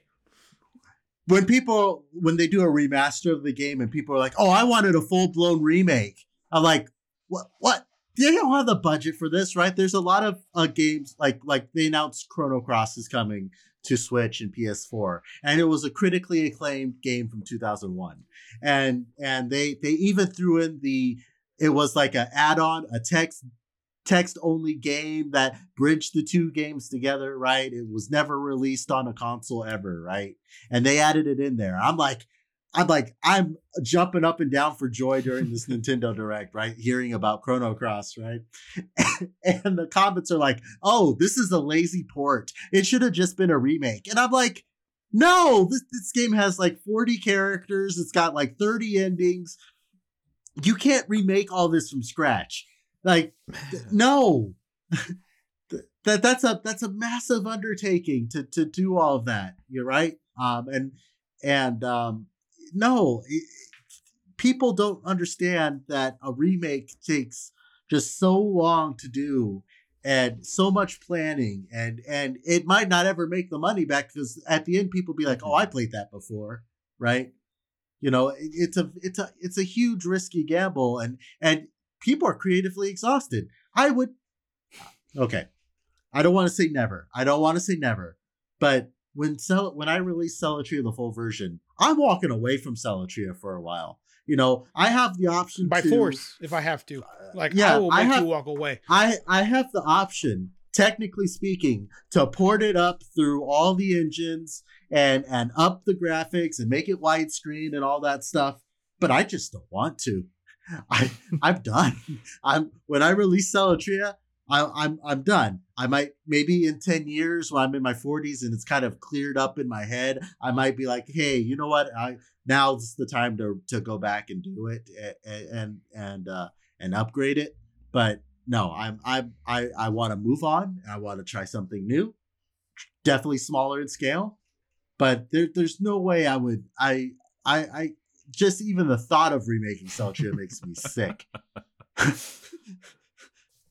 When they do a remaster of the game and people are like, oh, I wanted a full-blown remake. I'm like, what? They don't have the budget for this, right? There's a lot of games, like they announced Chrono Cross is coming to Switch and PS4. And it was a critically acclaimed game from 2001. And they even threw in it was like an add-on, a text-only game that bridged the two games together, right? It was never released on a console ever, right? And they added it in there. I'm jumping up and down for joy during this Nintendo Direct, right? Hearing about Chrono Cross, right? And the comments are like, oh, this is a lazy port. It should have just been a remake. And I'm like, no, this game has like 40 characters. It's got like 30 endings. You can't remake all this from scratch. Like, no, that's a massive undertaking to do all of that. You're right. No, people don't understand that a remake takes just so long to do and so much planning, and it might not ever make the money back, because at the end people be like, oh, I played that before. Right. You know, it's a huge risky gamble, and people are creatively exhausted. I don't want to say never. But when I release Celestria, the full version, I'm walking away from Celestria for a while. You know, I have the option by force if I have to. I will make you walk away. I have the option, technically speaking, to port it up through all the engines and up the graphics and make it widescreen and all that stuff. But I just don't want to. I'm done. When I release Celestria, I'm done. I might, maybe in 10 years when I'm in my 40s and it's kind of cleared up in my head, I might be like, hey, you know what? Now's the time to go back and do it and upgrade it. But no, I want to move on. I want to try something new, definitely smaller in scale. But there's no way I would. I just even the thought of remaking Celestria makes me sick.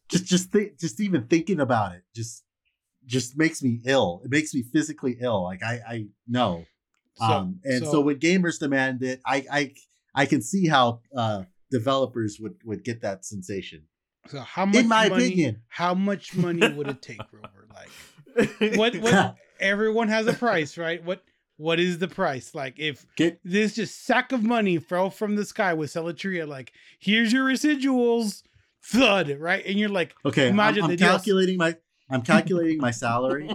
Just even thinking about it just makes me ill. It makes me physically ill. Like I know. So when gamers demand it, I can see how developers would get that sensation. So how much money would it take, Rover? Like what everyone has a price, right? What is the price? Like, if this just sack of money fell from the sky with Celestria, like, here's your residuals, thud, right? And you're like, okay, imagine I'm calculating my salary.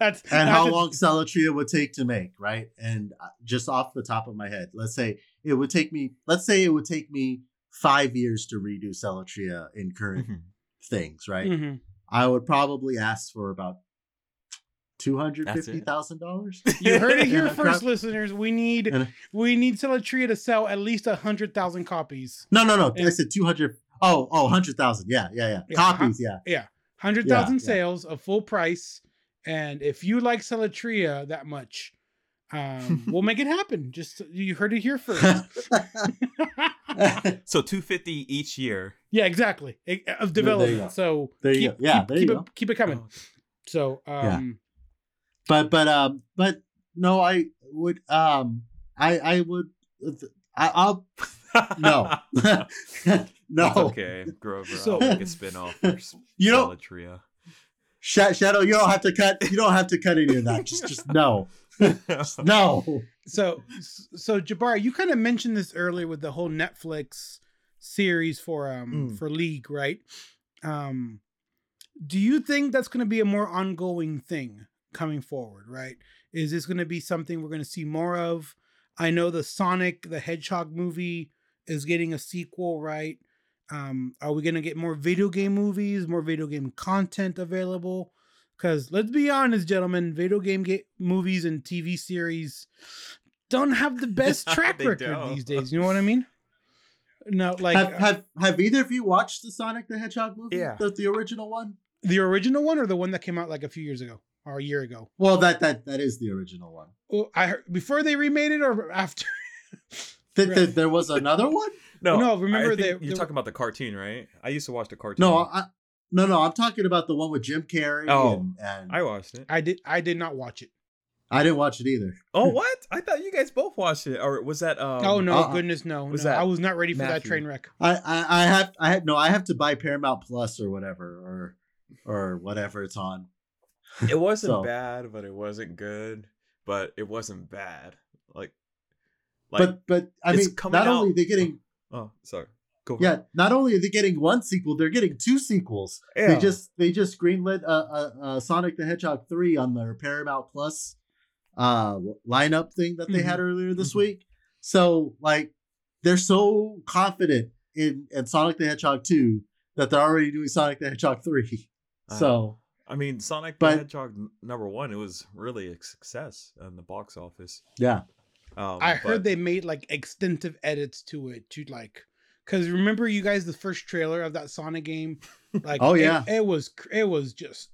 that's how long Celestria would take to make, right? And just off the top of my head, let's say it would take me 5 years to redo Celestria in current things, right? Mm-hmm. I would probably ask for about $250,000. You heard it here first, listeners. We need Celestria to sell at least 100,000 copies. No. I said 200. Oh, 100,000. Yeah. Copies. Yeah. 100,000 sales of full price. And if you like Celestria that much, We'll make it happen. Just you heard it here first. So $250 each year. Yeah, exactly. Of development. So keep it coming. So but no, I would I'll no. No. It's okay, Grover. So, I'll make a spin-off for Celestria. Shadow, you don't have to cut. You don't have to cut any of that. Just no. Just no. So Jabbar, you kind of mentioned this earlier with the whole Netflix series for League, right? Do you think that's going to be a more ongoing thing coming forward, right? Is this going to be something we're going to see more of? I know the Sonic the Hedgehog movie is getting a sequel, right? Are we going to get more video game movies, more video game content available? Because let's be honest, gentlemen, video game movies and TV series don't have the best track record these days. You know what I mean? No, like have either of you watched the Sonic the Hedgehog movie? Yeah. The original one? The original one or the one that came out like a few years ago or a year ago? Well, that is the original one. Well, I heard, before they remade it or after? There was another one? No. Remember you're talking about the cartoon, right? I used to watch the cartoon. No. I'm talking about the one with Jim Carrey. Oh, and I watched it. I did not watch it. I didn't watch it either. Oh, what? I thought you guys both watched it, or was that? Oh no, goodness no! I was not ready for that train wreck. I have to buy Paramount Plus or whatever, or whatever it's on. It wasn't bad, but it wasn't good. But it wasn't bad. But I mean, not only are they getting. Oh, sorry. Go ahead. Yeah, not only are they getting one sequel, they're getting two sequels. Yeah. They just greenlit Sonic the Hedgehog 3 on their Paramount Plus lineup thing that they had earlier this week. So like they're so confident in Sonic the Hedgehog 2 that they're already doing Sonic the Hedgehog 3. So I mean, Sonic the Hedgehog number 1, it was really a success in the box office. Yeah. I heard they made like extensive edits to it to like, because remember you guys the first trailer of that Sonic game, like oh yeah, it was just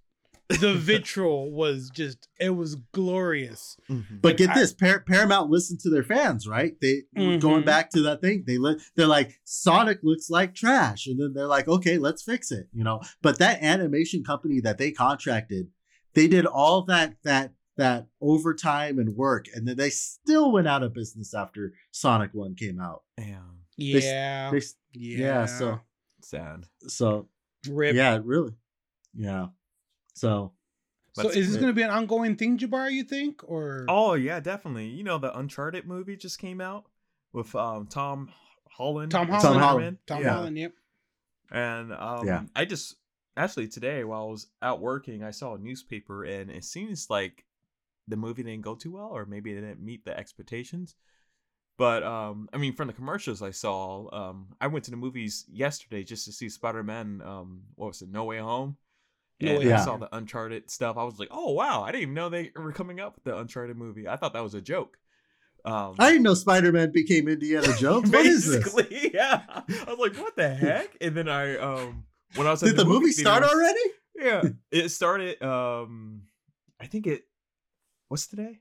the vitriol was just it was glorious. Mm-hmm. But like, get this, Paramount listened to their fans, right? They going back to that thing. They're like Sonic looks like trash, and then they're like, okay, let's fix it, you know. But that animation company that they contracted, they did all that overtime and work, and then they still went out of business after Sonic 1 came out. Damn. Yeah. Yeah. So sad. So rip. Yeah, really. Yeah. So is this going to be an ongoing thing, Jabbar, you think? Or oh yeah, definitely. You know, the Uncharted movie just came out with Tom Holland. Tom Holland. Yep. And I just actually today while I was out working, I saw a newspaper, and it seems like the movie didn't go too well, or maybe it didn't meet the expectations. But I mean, from the commercials I saw, I went to the movies yesterday just to see Spider-Man. What was it? No Way Home. And I saw the Uncharted stuff. I was like, oh wow, I didn't even know they were coming up with the Uncharted movie. I thought that was a joke. I didn't know Spider-Man became Indiana Jones. What is this? Basically, yeah. I was like, what the heck? And then I when I was at the movie start already? Yeah, it started. I think it. What's today?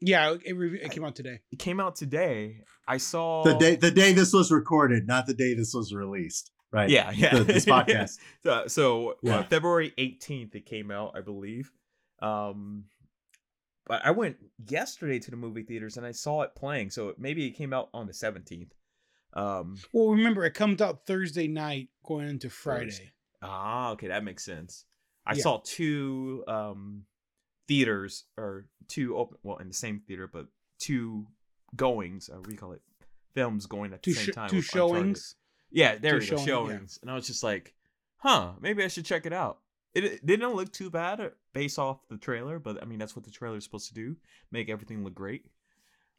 Yeah, it came out today. It came out today. I saw the day this was recorded, not the day this was released. Right. Yeah. This podcast. So February 18th it came out, I believe. But I went yesterday to the movie theaters and I saw it playing. So maybe it came out on the 17th. Well, remember it comes out Thursday night going into Friday. Ah, okay, that makes sense. I saw two theaters or two open, well, in the same theater, but two goings, we call it films going at the same time. Two showings. Uncharted. Yeah, there we go. Showings. Yeah. And I was just like, maybe I should check it out. It didn't look too bad based off the trailer, but I mean, that's what the trailer is supposed to do. Make everything look great.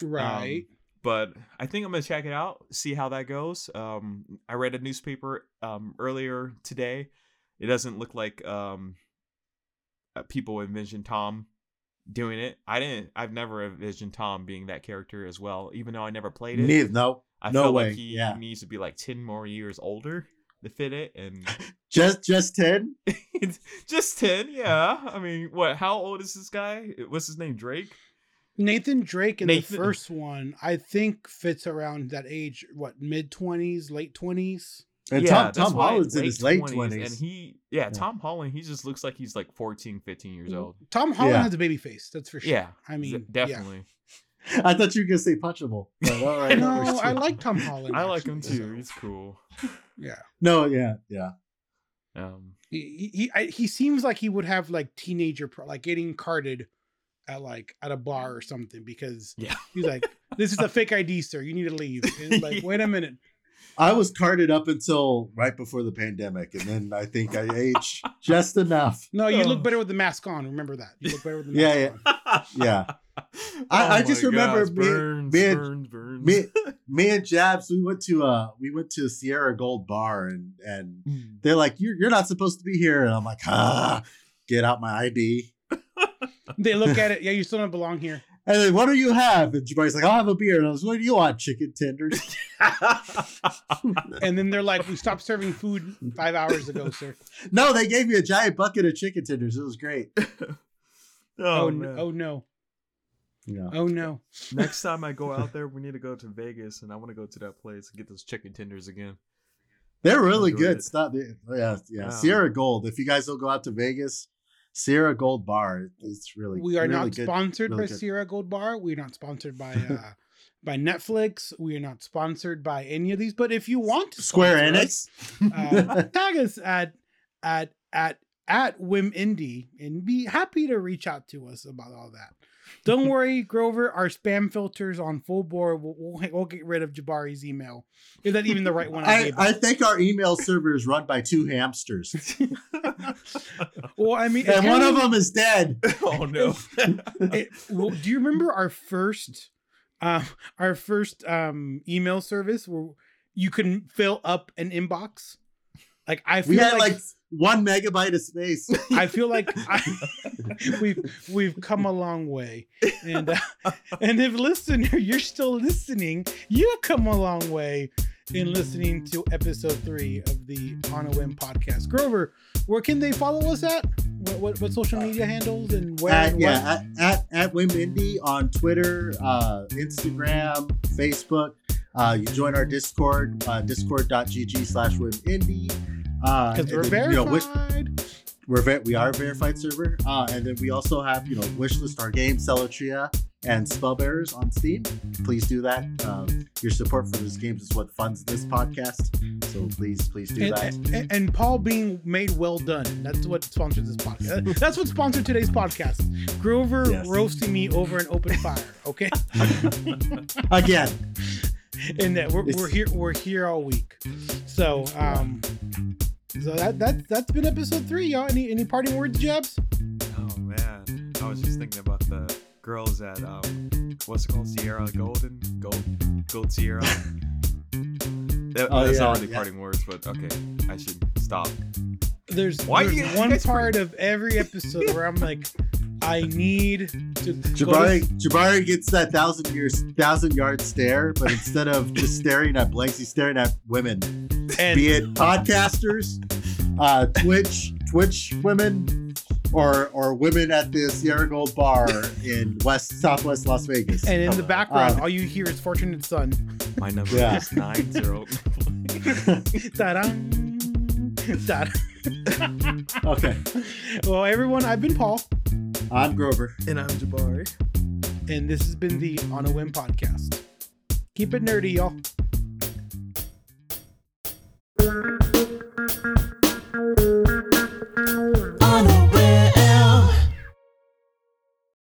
Right. But I think I'm going to check it out, see how that goes. I read a newspaper earlier today. It doesn't look like people envision Tom doing it. I've never envisioned Tom being that character as well, even though I never played it. Neither. No, I no feel way. Like he needs to be like 10 more years older to fit it, and just 10. Just 10. Yeah. I mean, what? How old is this guy? What's his name? Drake. Nathan Drake in the first one, I think, fits around that age, what, mid-20s, late-20s? And yeah, Tom Holland's in his late 20s. And Tom Holland, he just looks like he's like 14, 15 years old. Tom Holland has a baby face, that's for sure. Yeah, I mean, definitely. Yeah. I thought you were going to say punchable. But all right, no, I like Tom Holland. I like him too. He's cool. Yeah. No, yeah. He seems like he would have like teenager, like getting carded at a bar or something, because he's like, this is a fake ID, sir. You need to leave. And like, wait a minute. I was carded up until right before the pandemic, and then I think I aged just enough. No, you look better with the mask on. Remember that. You look better with the mask on. Yeah. I just remember me and Jabs, we went to Sierra Gold Bar, and they're like, you're not supposed to be here. And I'm like, get out my ID. They look at it. Yeah, you still don't belong here. And then, what do you have? And Jabari's like, I'll have a beer. And I was like, what do you want? Chicken tenders. And then they're like, we stopped serving food 5 hours ago, sir. No, they gave me a giant bucket of chicken tenders. It was great. Oh, no. Yeah. Oh, no. Next time I go out there, we need to go to Vegas. And I want to go to that place and get those chicken tenders again. They're really good. Wow. Sierra Gold. If you guys don't go out to Vegas, Sierra Gold Bar. It's really We are really not good, sponsored really by good. Sierra Gold Bar. We're not sponsored by by Netflix. We are not sponsored by any of these. But if you want to Square Enix, tag us at Wim Indie and be happy to reach out to us about all that. Don't worry, Grover. Our spam filters on full board. We'll get rid of Jabari's email. Is that even the right one? I think our email server is run by two hamsters. Well, I mean, and one of them is dead. Oh no! Do you remember our first email service where you couldn't fill up an inbox? Like we had 1 megabyte of space. I feel like we've come a long way, and if listener, you're still listening, you've come a long way in listening to episode 3 of the On a Whim podcast. Grover, where can they follow us at? What social media handles and where? At Whim Indie on Twitter, Instagram, Facebook. You join our Discord, discord.gg/WhimIndie. Because we're verified. We are a verified server. And then we also have, wishlist our game, Celestria and Spellbearers on Steam. Please do that. Your support for those games is what funds this podcast. So please do that. And Paul being made well done. That's what sponsored this podcast. That's what sponsored today's podcast. Grover roasting me over an open fire. Okay. Again. And that we're here all week. So that's been episode 3, y'all. Any parting words, Jebs? Oh man, I was just thinking about the girls at what's it called, Gold Sierra. That's not really parting words, but okay, I should stop. There's one part of every episode where I'm like, I need to. Jabari gets that 1,000-yard stare, but instead of just staring at blanks, he's staring at women. Be it podcasters, Twitch women, or women at the Sierra Gold Bar in Southwest Las Vegas. And in the background, all you hear is Fortunate Son. My number is 90. Okay. Well, everyone, I've been Paul. I'm Grover. And I'm Jabari. And this has been the On a Whim podcast. Keep it nerdy, y'all.